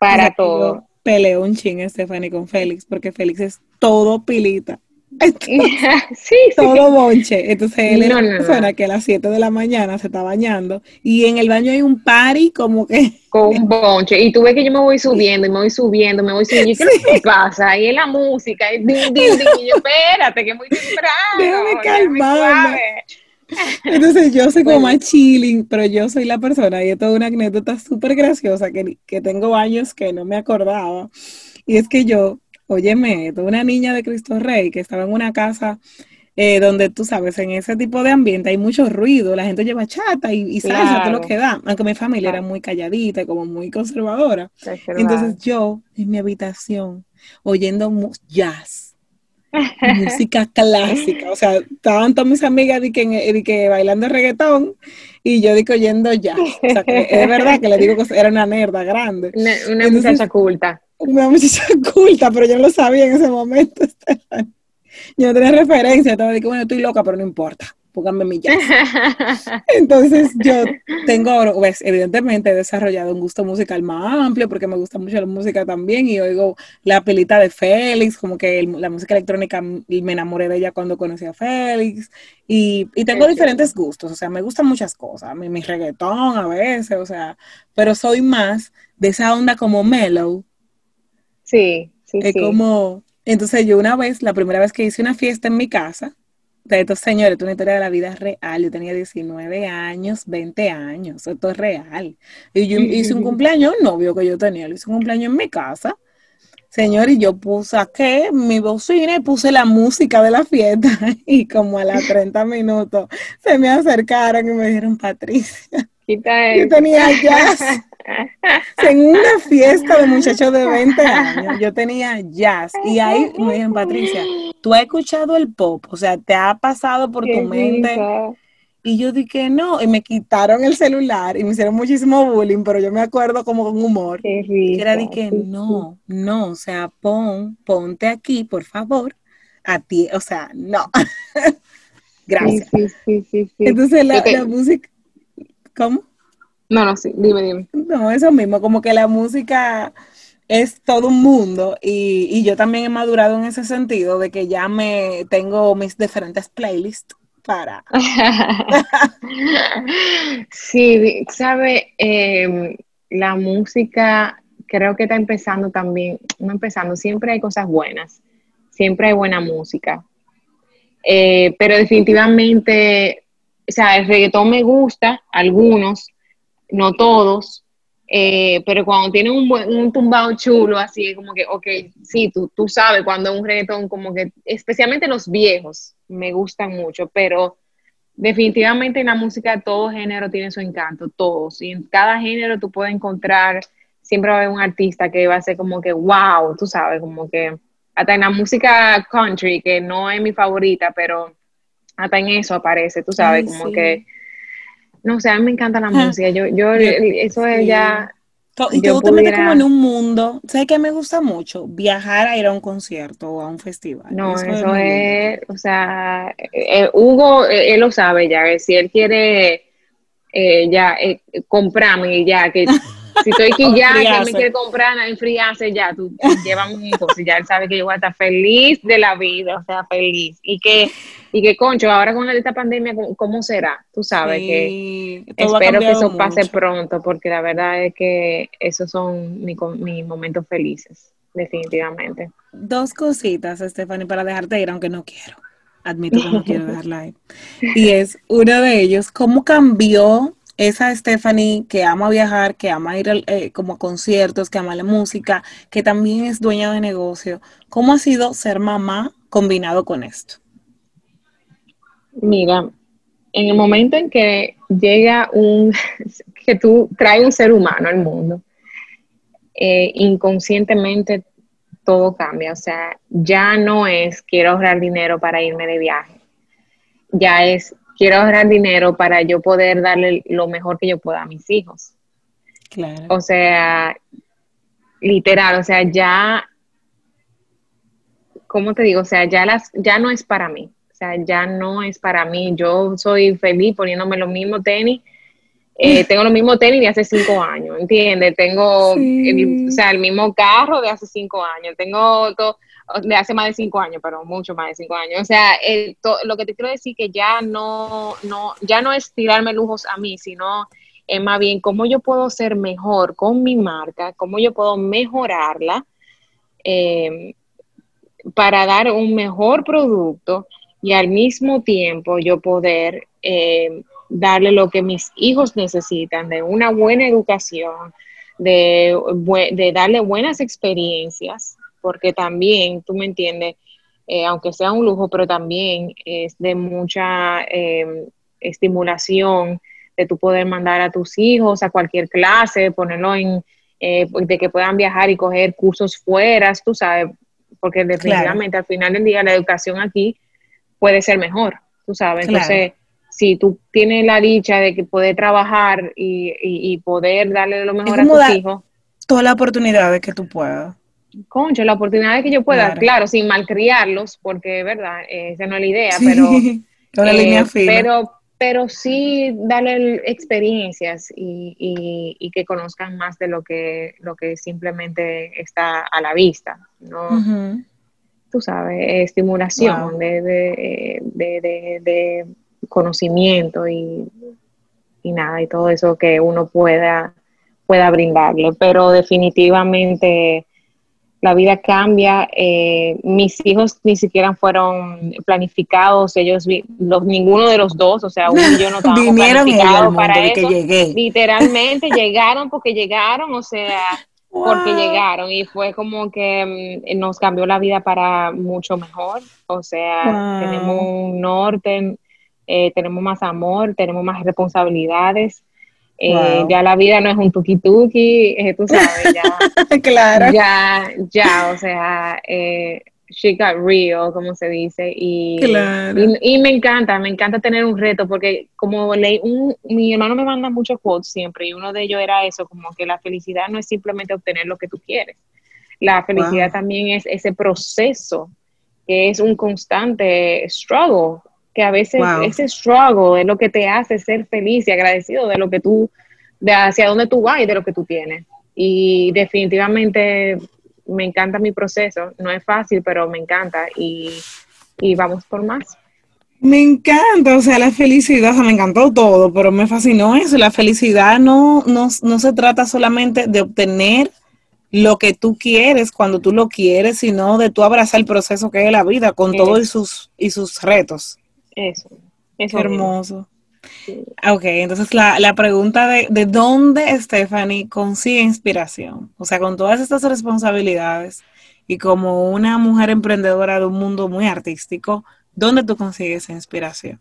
Para o sea, todo. Yo peleo un ching, Stephanie, con Félix, porque Félix es todo pilita. Entonces, sí, sí. Todo bonche. Entonces él no, era una no, persona no. que a las siete de la mañana se está bañando y en el baño hay un party como que... con un bonche. Y tú ves que yo me voy subiendo y me voy subiendo, me voy subiendo. ¿Y qué sí. pasa? Y es la música. Y, din, din, din, y yo, espérate, que es muy temprano. Déjame calmarme. Entonces yo soy como bueno. más chilling, pero yo soy la persona, y esto es una anécdota súper graciosa que, que tengo años que no me acordaba. Y es que yo... Óyeme, una niña de Cristo Rey que estaba en una casa eh, donde, tú sabes, en ese tipo de ambiente hay mucho ruido, la gente lleva chata y, y salsa, claro. todo lo que da, aunque mi familia claro. era muy calladita, como muy conservadora. Reservada. Entonces yo, en mi habitación, oyendo jazz, música clásica, o sea, estaban todas mis amigas de que, de que bailando reggaetón, y yo digo oyendo jazz. O sea, que es verdad que le digo que era una nerda grande. Una, una Entonces, muchacha culta. Una muchacha culta, pero yo no lo sabía en ese momento. Yo no tenía referencia, estaba diciendo, bueno, estoy loca, pero no importa, pónganme mi jazz. Entonces yo tengo ahora, pues, evidentemente he desarrollado un gusto musical más amplio, porque me gusta mucho la música también, y oigo la pelita de Félix, como que el, la música electrónica, y me enamoré de ella cuando conocí a Félix, y, y tengo sí, diferentes sí. gustos, o sea, me gustan muchas cosas, mi, mi reggaetón a veces, o sea, pero soy más de esa onda como mellow. Sí, sí, es sí. como, entonces yo una vez, la primera vez que hice una fiesta en mi casa, de estos señores, esto es una historia de la vida real, yo tenía diecinueve años, veinte años, esto es real, y yo hice un cumpleaños, un novio que yo tenía, lo hice un cumpleaños en mi casa, señor, y yo puse, saqué mi bocina y puse la música de la fiesta, y como a las treinta minutos se me acercaron y me dijeron, Patricia, quita yo tenía jazz. En una fiesta de muchachos de veinte años, yo tenía jazz. Y ahí me dijeron, Patricia, tú has escuchado el pop, o sea, te ha pasado por tu mente. Y yo dije, no, y me quitaron el celular y me hicieron muchísimo bullying, pero yo me acuerdo como con humor. Y era de que no, no, o sea, pon, ponte aquí, por favor, a ti, o sea, no. Gracias. Sí, sí, sí, sí. Entonces la, okay. la música, ¿cómo? No, no, sí, dime, dime. No, eso mismo, como que la música es todo un mundo y, y yo también he madurado en ese sentido de que ya me tengo mis diferentes playlists para... Sí, sabe, eh, la música creo que está empezando también, no empezando, siempre hay cosas buenas, siempre hay buena música, eh, pero definitivamente, o sea, el reggaetón me gusta, algunos, no todos, eh, pero cuando tienen un, un tumbado chulo, así como que, ok, sí, tú, tú sabes, cuando un reggaetón, como que, especialmente los viejos, me gustan mucho, pero definitivamente en la música todo género tiene su encanto, todos, y en cada género tú puedes encontrar, siempre va a haber un artista que va a ser como que, wow, tú sabes, como que, hasta en la música country, que no es mi favorita, pero hasta en eso aparece, tú sabes, Ay, como sí. que, no, o sea, a mí me encanta la ah, música, yo, yo, eso es sí. ya... Y yo te metes como en un mundo, ¿sabes qué me gusta mucho? Viajar a ir a un concierto o a un festival. No, eso, eso es, es o sea, eh, Hugo, eh, él lo sabe ya, eh, si él quiere, eh, ya, eh, comprarme ya, que Si estoy aquí ya, que me quiere comprar, enfriarse ya, tú llévame mi cosa, ya él sabe que yo voy a estar feliz de la vida, o sea, feliz. Y que, y que concho, ahora con esta pandemia, ¿cómo será? Tú sabes sí, que espero que eso mucho. Pase pronto, porque la verdad es que esos son mis mi momentos felices, definitivamente. Dos cositas, Stephanie, para dejarte ir, aunque no quiero. Admito que no quiero dejarla ahí. Y es uno de ellos, ¿cómo cambió esa Stephanie que ama viajar, que ama ir al, eh, como a conciertos, que ama la música, que también es dueña de negocio? ¿Cómo ha sido ser mamá combinado con esto? Mira, en el momento en que llega un, que tú traes un ser humano al mundo, eh, inconscientemente todo cambia. O sea, ya no es quiero ahorrar dinero para irme de viaje, ya es quiero ahorrar dinero para yo poder darle lo mejor que yo pueda a mis hijos. Claro. O sea, literal, o sea, ya, ¿cómo te digo? O sea, ya, las, ya no es para mí. O sea, ya no es para mí. Yo soy feliz poniéndome los mismos tenis. Eh, tengo los mismos tenis de hace cinco años, ¿entiendes? Tengo, sí. el, o sea, el mismo carro de hace cinco años. Tengo todo... de hace más de cinco años, pero mucho más de cinco años. O sea, eh, to, lo que te quiero decir que ya no, no, ya no es tirarme lujos a mí, sino eh, más bien cómo yo puedo ser mejor con mi marca, cómo yo puedo mejorarla eh, para dar un mejor producto y al mismo tiempo yo poder eh, darle lo que mis hijos necesitan, de una buena educación, de, de darle buenas experiencias. Porque también, tú me entiendes, eh, aunque sea un lujo, pero también es de mucha eh, estimulación de tu poder mandar a tus hijos a cualquier clase, ponerlo en, eh, de que puedan viajar y coger cursos fuera, tú sabes, porque definitivamente claro. Al final del día la educación aquí puede ser mejor, tú sabes. Entonces, claro. Si tú tienes la dicha de que poder trabajar y, y, y poder darle lo mejor a tus hijos. Todas las oportunidades que tú puedas. Concho, la oportunidad es que yo pueda, claro, claro sin malcriarlos, porque es verdad, esa no es la idea, sí, pero, eh, línea fina. pero pero sí darle experiencias y, y, y que conozcan más de lo que lo que simplemente está a la vista, ¿no? Uh-huh. Tú sabes, estimulación, wow. de, de, de, de, de conocimiento y, y nada, y todo eso que uno pueda, pueda brindarle, pero definitivamente... La vida cambia, eh, mis hijos ni siquiera fueron planificados, ellos vi, los, ninguno de los dos, o sea, uno y yo no estábamos planificados para eso, que literalmente llegaron porque llegaron, o sea, wow. porque llegaron y fue como que mmm, nos cambió la vida para mucho mejor, o sea, wow. tenemos un norte, eh, tenemos más amor, tenemos más responsabilidades. Eh, wow. Ya la vida no es un tuki-tuki, eh, tú sabes, ya, claro. ya, ya, o sea, eh, she got real, como se dice, y, claro. y, y me encanta, me encanta tener un reto, porque como leí, un, mi hermano me manda muchos quotes siempre, y uno de ellos era eso, como que la felicidad no es simplemente obtener lo que tú quieres, la felicidad wow. también es ese proceso, que es un constante struggle, que a veces wow. ese struggle es lo que te hace ser feliz y agradecido de lo que tú, de hacia dónde tú vas y de lo que tú tienes. Y definitivamente me encanta mi proceso. No es fácil, pero me encanta y, y vamos por más. Me encanta, o sea, la felicidad, o sea, me encantó todo, pero me fascinó eso. La felicidad no, no, no se trata solamente de obtener lo que tú quieres cuando tú lo quieres, sino de tú abrazar el proceso que es la vida con sí. todo y sus, y sus retos. Eso, es hermoso. Sí. Ok, entonces la, la pregunta de, de dónde Stephanie consigue inspiración, o sea, con todas estas responsabilidades y como una mujer emprendedora de un mundo muy artístico, ¿dónde tú consigues esa inspiración?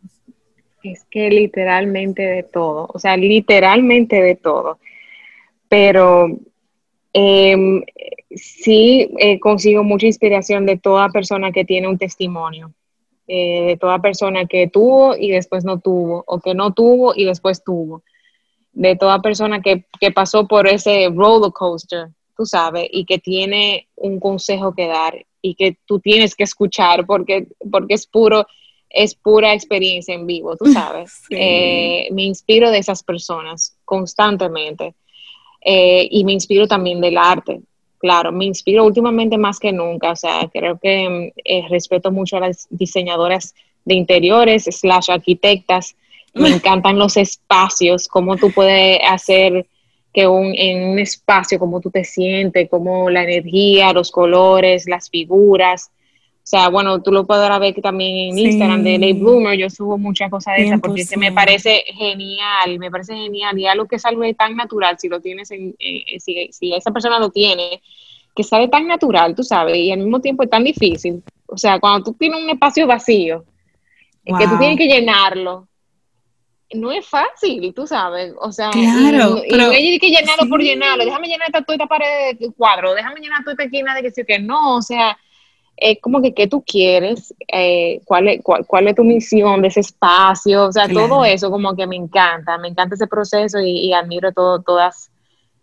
Es que literalmente de todo, o sea, literalmente de todo, pero... Eh, sí eh, consigo mucha inspiración de toda persona que tiene un testimonio, eh, de toda persona que tuvo y después no tuvo, o que no tuvo y después tuvo, de toda persona que, que pasó por ese roller coaster, tú sabes, y que tiene un consejo que dar y que tú tienes que escuchar porque, porque es puro, es pura experiencia en vivo, tú sabes. Sí. Eh, me inspiro de esas personas constantemente. eh, y me inspiro también del arte. Claro, me inspiro últimamente más que nunca, o sea, creo que eh, respeto mucho a las diseñadoras de interiores, slash arquitectas, me encantan los espacios, cómo tú puedes hacer que un, en un espacio, cómo tú te sientes, cómo la energía, los colores, las figuras, o sea, bueno, tú lo podrás ver también en sí. Instagram de Late Bloomer, yo subo muchas cosas de esas porque se me parece genial, me parece genial, y algo que sale tan natural, si lo tienes, en, eh, si, si esa persona lo tiene, que sale tan natural, tú sabes, y al mismo tiempo es tan difícil, o sea, cuando tú tienes un espacio vacío, wow. que tú tienes que llenarlo, no es fácil, tú sabes, o sea, claro, y, pero, y no hay que llenarlo sí. por llenarlo, déjame llenar esta, toda esta pared de cuadro, déjame llenar toda esta esquina de que sí que no, o sea, es eh, como que qué tú quieres, eh, cuál, es, cuál, cuál es tu misión de ese espacio, o sea, claro. todo eso como que me encanta, me encanta ese proceso y, y admiro todo, todas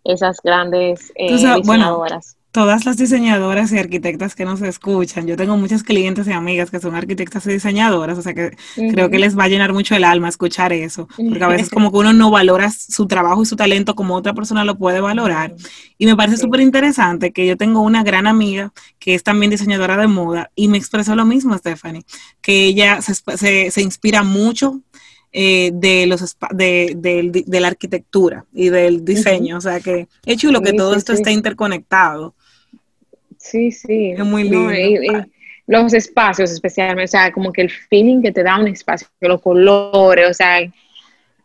esas grandes eh, Entonces, diseñadoras. Bueno. Todas las diseñadoras y arquitectas que nos escuchan, yo tengo muchas clientes y amigas que son arquitectas y diseñadoras, o sea que uh-huh. creo que les va a llenar mucho el alma escuchar eso, porque a veces como que uno no valora su trabajo y su talento como otra persona lo puede valorar, uh-huh. y me parece súper sí. interesante que yo tengo una gran amiga que es también diseñadora de moda, y me expresó lo mismo, Stephanie, que ella se, se, se inspira mucho Eh, de los de, de, de la arquitectura y del diseño, uh-huh. o sea que es chulo que sí, todo sí, esto sí. está interconectado. Sí, sí. Es muy lindo. No, y, y los espacios especialmente, o sea, como que el feeling que te da un espacio, los colores, o sea,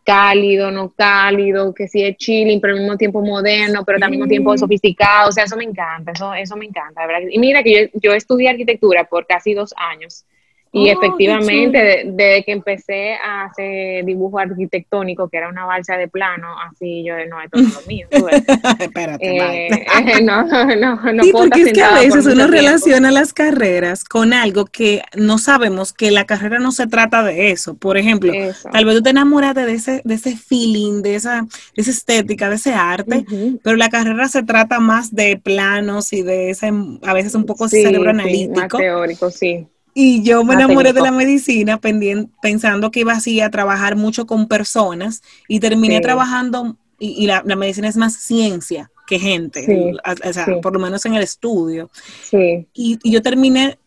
cálido, no cálido, que sí es chilling, pero al mismo tiempo moderno, pero sí. al mismo tiempo sofisticado, o sea, eso me encanta, eso, eso me encanta, de verdad. Y mira que yo, yo estudié arquitectura por casi dos años. Y oh, efectivamente, desde que empecé a hacer dibujo arquitectónico, que era una balsa de plano, así yo no, esto no es lo mío. Espérate, eh, eh, no, no, no, no sí, puedo porque estar es que a veces uno tiempo. Relaciona las carreras con algo que no sabemos que la carrera no se trata de eso. Por ejemplo, eso. Tal vez tú te enamoraste de ese, de ese feeling, de esa, de esa estética, de ese arte, uh-huh. pero la carrera se trata más de planos y de ese, a veces un poco sí, cerebroanalítico. Sí, más teórico, sí. Y yo me enamoré de la medicina pensando que iba así a trabajar mucho con personas y terminé sí. trabajando, y, y la, la medicina es más ciencia que gente, sí. o sea, sí. por lo menos en el estudio. Sí. Y, y yo terminé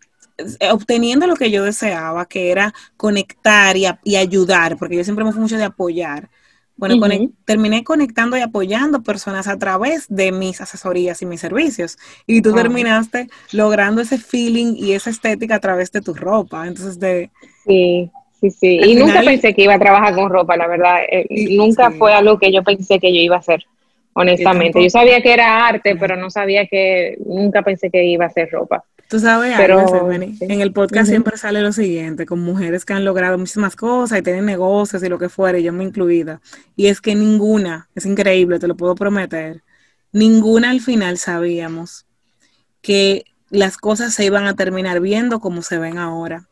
obteniendo lo que yo deseaba, que era conectar y, a, y ayudar, porque yo siempre me fui mucho de apoyar. Bueno, uh-huh. conect, terminé conectando y apoyando personas a través de mis asesorías y mis servicios. Y tú uh-huh. terminaste logrando ese feeling y esa estética a través de tu ropa. Entonces de Sí, sí, sí. Y final, nunca pensé que iba a trabajar con ropa, la verdad. Eh, sí, nunca sí. fue algo que yo pensé que yo iba a hacer, honestamente. Yo sabía que era arte, uh-huh. pero no sabía que, nunca pensé que iba a hacer ropa. Tú sabes, pero, Stephanie, sí. en el podcast uh-huh. siempre sale lo siguiente, con mujeres que han logrado muchísimas cosas y tienen negocios y lo que fuera, y yo me incluida. Y es que ninguna, es increíble, te lo puedo prometer, ninguna al final sabíamos que las cosas se iban a terminar viendo como se ven ahora.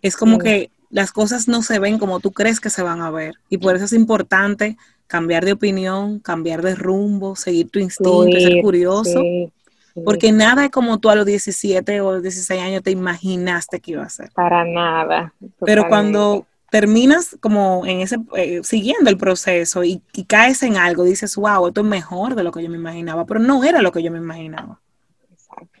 Es como sí. que las cosas no se ven como tú crees que se van a ver. Y por eso es importante cambiar de opinión, cambiar de rumbo, seguir tu instinto, sí, ser curioso. Sí. Porque nada es como tú a los diecisiete o los dieciséis años te imaginaste que iba a ser. Para nada. Totalmente. Pero cuando terminas como en ese, eh, siguiendo el proceso y, y caes en algo, dices, wow, esto es mejor de lo que yo me imaginaba, pero no era lo que yo me imaginaba. Exacto.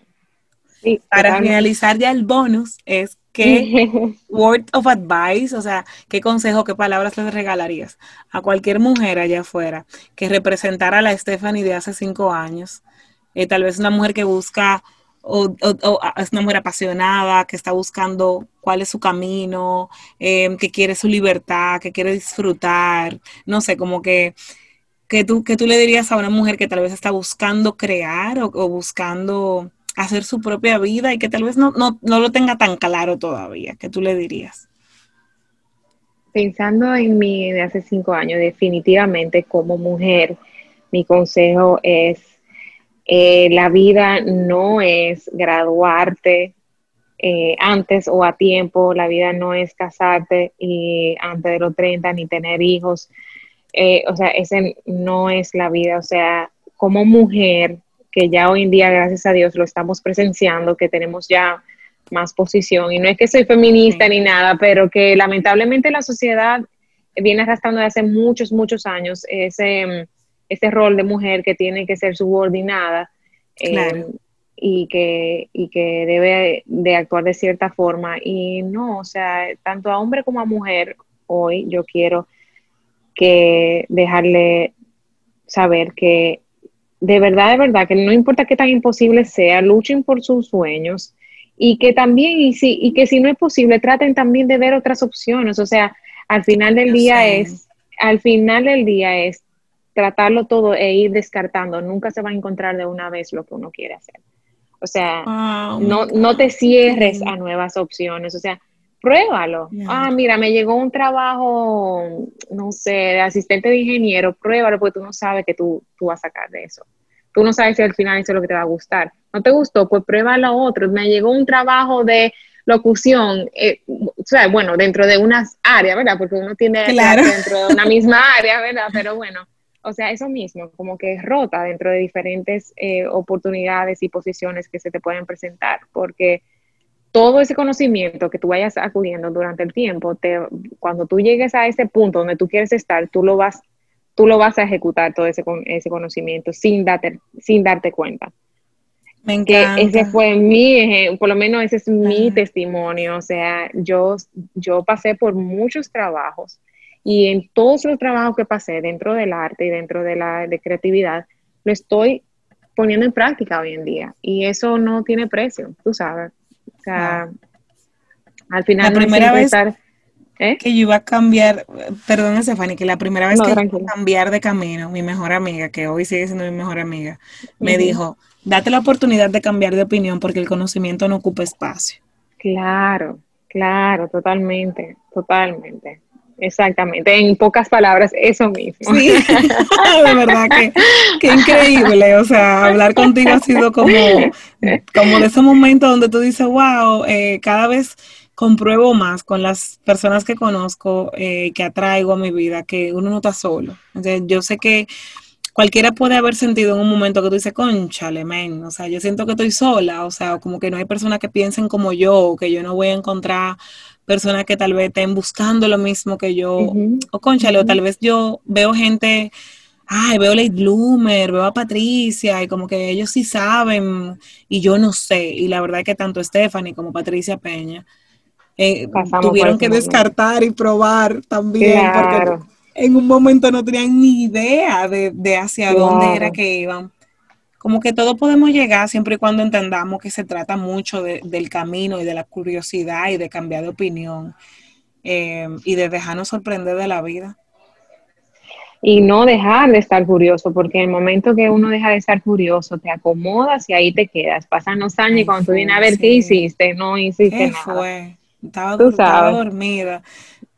Sí, para finalizar ya el bonus es ¿qué word of advice, o sea, qué consejo, qué palabras les regalarías a cualquier mujer allá afuera que representara a la Stephanie de hace cinco años? Eh, tal vez una mujer que busca, o, o, o es una mujer apasionada, que está buscando cuál es su camino, eh, que quiere su libertad, que quiere disfrutar, no sé, como que, que, tú, que tú le dirías a una mujer que tal vez está buscando crear o, o buscando hacer su propia vida y que tal vez no, no, no lo tenga tan claro todavía, ¿qué tú le dirías? Pensando en mí de hace cinco años, definitivamente como mujer, mi consejo es Eh, la vida no es graduarte eh, antes o a tiempo, la vida no es casarte y antes de los treinta ni tener hijos, eh, o sea, esa no es la vida, o sea, como mujer, que ya hoy en día, gracias a Dios, lo estamos presenciando, que tenemos ya más posición, y no es que soy feminista sí. ni nada, pero que lamentablemente la sociedad viene arrastrando desde hace muchos, muchos años ese... ese rol de mujer que tiene que ser subordinada, eh, claro. y que y que debe de actuar de cierta forma. Y no, o sea, tanto a hombre como a mujer, hoy yo quiero que dejarle saber que de verdad, de verdad, que no importa qué tan imposible sea, luchen por sus sueños, y que también, y, si, y que si no es posible, traten también de ver otras opciones. O sea, al final del día es, al final del día es tratarlo todo e ir descartando. Nunca se va a encontrar de una vez lo que uno quiere hacer. O sea, oh, no, no te cierres a nuevas opciones. O sea, pruébalo. No. Ah, mira, me llegó un trabajo, no sé, de asistente de ingeniero, pruébalo, porque tú no sabes que tú, tú vas a sacar de eso. Tú no sabes si al final eso es lo que te va a gustar. ¿No te gustó? Pues pruébalo otro. Me llegó un trabajo de locución, eh, o sea, bueno, dentro de unas áreas, ¿verdad? Porque uno tiene claro. dentro de una misma área, ¿verdad? Pero bueno, o sea, eso mismo, como que rota dentro de diferentes eh, oportunidades y posiciones que se te pueden presentar, porque todo ese conocimiento que tú vayas acudiendo durante el tiempo, te, cuando tú llegues a ese punto donde tú quieres estar, tú lo vas, tú lo vas a ejecutar todo ese, ese conocimiento sin darte, sin darte cuenta. Me encanta. Que ese fue mi, por lo menos ese es mi ah. testimonio. O sea, yo, yo pasé por muchos trabajos, y en todos los trabajos que pasé dentro del arte y dentro de la de creatividad, lo estoy poniendo en práctica hoy en día. Y eso no tiene precio, tú sabes. O sea, no. al final la primera no vez estar, ¿eh? que yo iba a cambiar, perdón, Stephanie, que la primera vez no, que tranquilo. iba a cambiar de camino, mi mejor amiga, que hoy sigue siendo mi mejor amiga, me uh-huh. dijo, date la oportunidad de cambiar de opinión, porque el conocimiento no ocupa espacio. Claro, claro, totalmente, totalmente. Exactamente, en pocas palabras, eso mismo. Sí, de verdad que, que increíble, o sea, hablar contigo ha sido como, como de esos momentos donde tú dices, wow, eh, cada vez compruebo más con las personas que conozco, eh, que atraigo a mi vida, que uno no está solo. O sea, yo sé que cualquiera puede haber sentido en un momento que tú dices, cónchale, men, o sea, yo siento que estoy sola, o sea, como que no hay personas que piensen como yo, que yo no voy a encontrar personas que tal vez estén buscando lo mismo que yo, uh-huh. o cónchale, uh-huh. o tal vez yo veo gente, ay, veo Late Bloomer, veo a Patricia, y como que ellos sí saben, y yo no sé, y la verdad es que tanto Stephanie como Patricia Peña eh, tuvieron que descartar y probar también, claro. porque en un momento no tenían ni idea de, de hacia wow. dónde era que iban. Como que todos podemos llegar siempre y cuando entendamos que se trata mucho de, del camino y de la curiosidad y de cambiar de opinión eh, y de dejarnos sorprender de la vida. Y no dejar de estar curioso, porque en el momento que uno deja de estar curioso, te acomodas y ahí te quedas. Pasan los años y cuando tú vienes a ver sí. qué hiciste, no hiciste ¿Qué nada. Fue? Estaba, estaba dormida.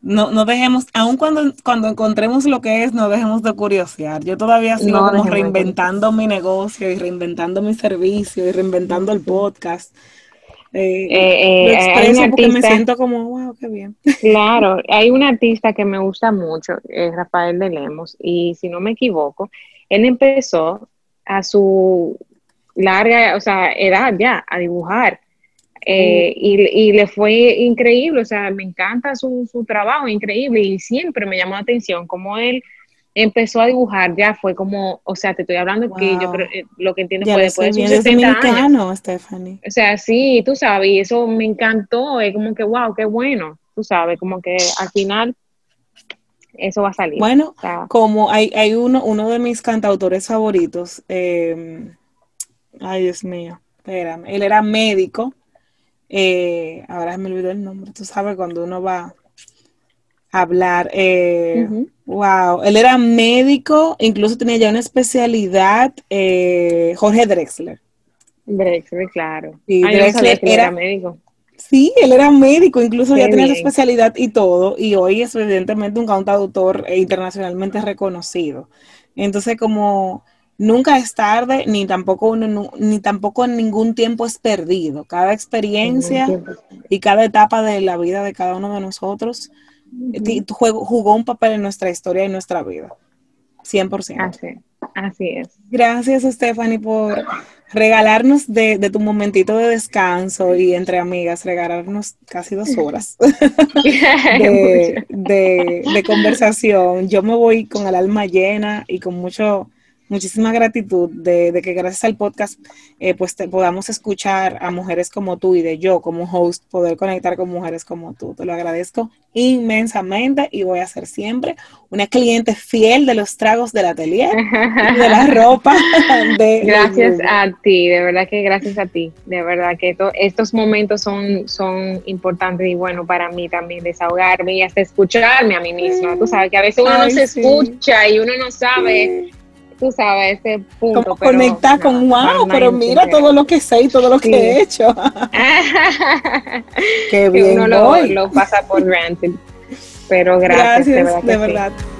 No, no dejemos, aun cuando, cuando encontremos lo que es, no dejemos de curiosear. Yo todavía sigo no, como reinventando mi negocio y reinventando mi servicio y reinventando el podcast. Eh, eh, eh, lo expreso porque artista, me siento como, wow, qué bien. Claro, hay un artista que me gusta mucho, es Rafael de Lemos, y si no me equivoco, él empezó a su larga, o sea, edad ya, a dibujar. Eh, y, y le fue increíble, o sea, me encanta su, su trabajo, increíble, y siempre me llamó la atención cómo él empezó a dibujar, ya fue como, o sea, te estoy hablando wow. que yo creo, eh, lo que entiendo fue después de sus sesenta años, Stephanie. O sea, sí, tú sabes, y eso me encantó, es como que wow, qué bueno, tú sabes, como que al final eso va a salir. Bueno, o sea, como hay, hay uno, uno de mis cantautores favoritos, eh, ay Dios mío, espérame, él era médico. Eh, ahora me olvidó el nombre, tú sabes cuando uno va a hablar, eh, uh-huh. wow, él era médico, incluso tenía ya una especialidad, eh, Jorge Drexler. Drexler, claro. Sí, Ay, Drexler no era, era médico. Sí, él era médico, incluso Qué ya tenía bien. la especialidad y todo, y hoy es evidentemente un cantautor internacionalmente reconocido. Entonces como... Nunca es tarde, ni tampoco uno, ni tampoco ningún tiempo es perdido. Cada experiencia y cada etapa de la vida de cada uno de nosotros uh-huh. jugó un papel en nuestra historia y en nuestra vida. cien por ciento. Así, así es. Gracias, Stephanie, por regalarnos de, de tu momentito de descanso y entre amigas, regalarnos casi dos horas de, de, de conversación. Yo me voy con el alma llena y con mucho... muchísima gratitud de, de que gracias al podcast eh, pues te, podamos escuchar a mujeres como tú y de yo como host poder conectar con mujeres como tú. Te lo agradezco inmensamente y voy a ser siempre una cliente fiel de los tragos del atelier y de la ropa. De gracias a ti, de verdad que gracias a ti, de verdad que to, estos momentos son, son importantes y bueno para mí también desahogarme y hasta escucharme a mí misma. Tú sabes que a veces uno Ay, no se sí. escucha y uno no sabe... Sí. Tú sabes, ese punto. Como pero, conectar no, con wow, pero mira todo lo que sé y todo lo sí. que he hecho. Qué bien. Que uno lo, lo pasa por granted. Pero gracias, gracias de verdad. De verdad. Sí.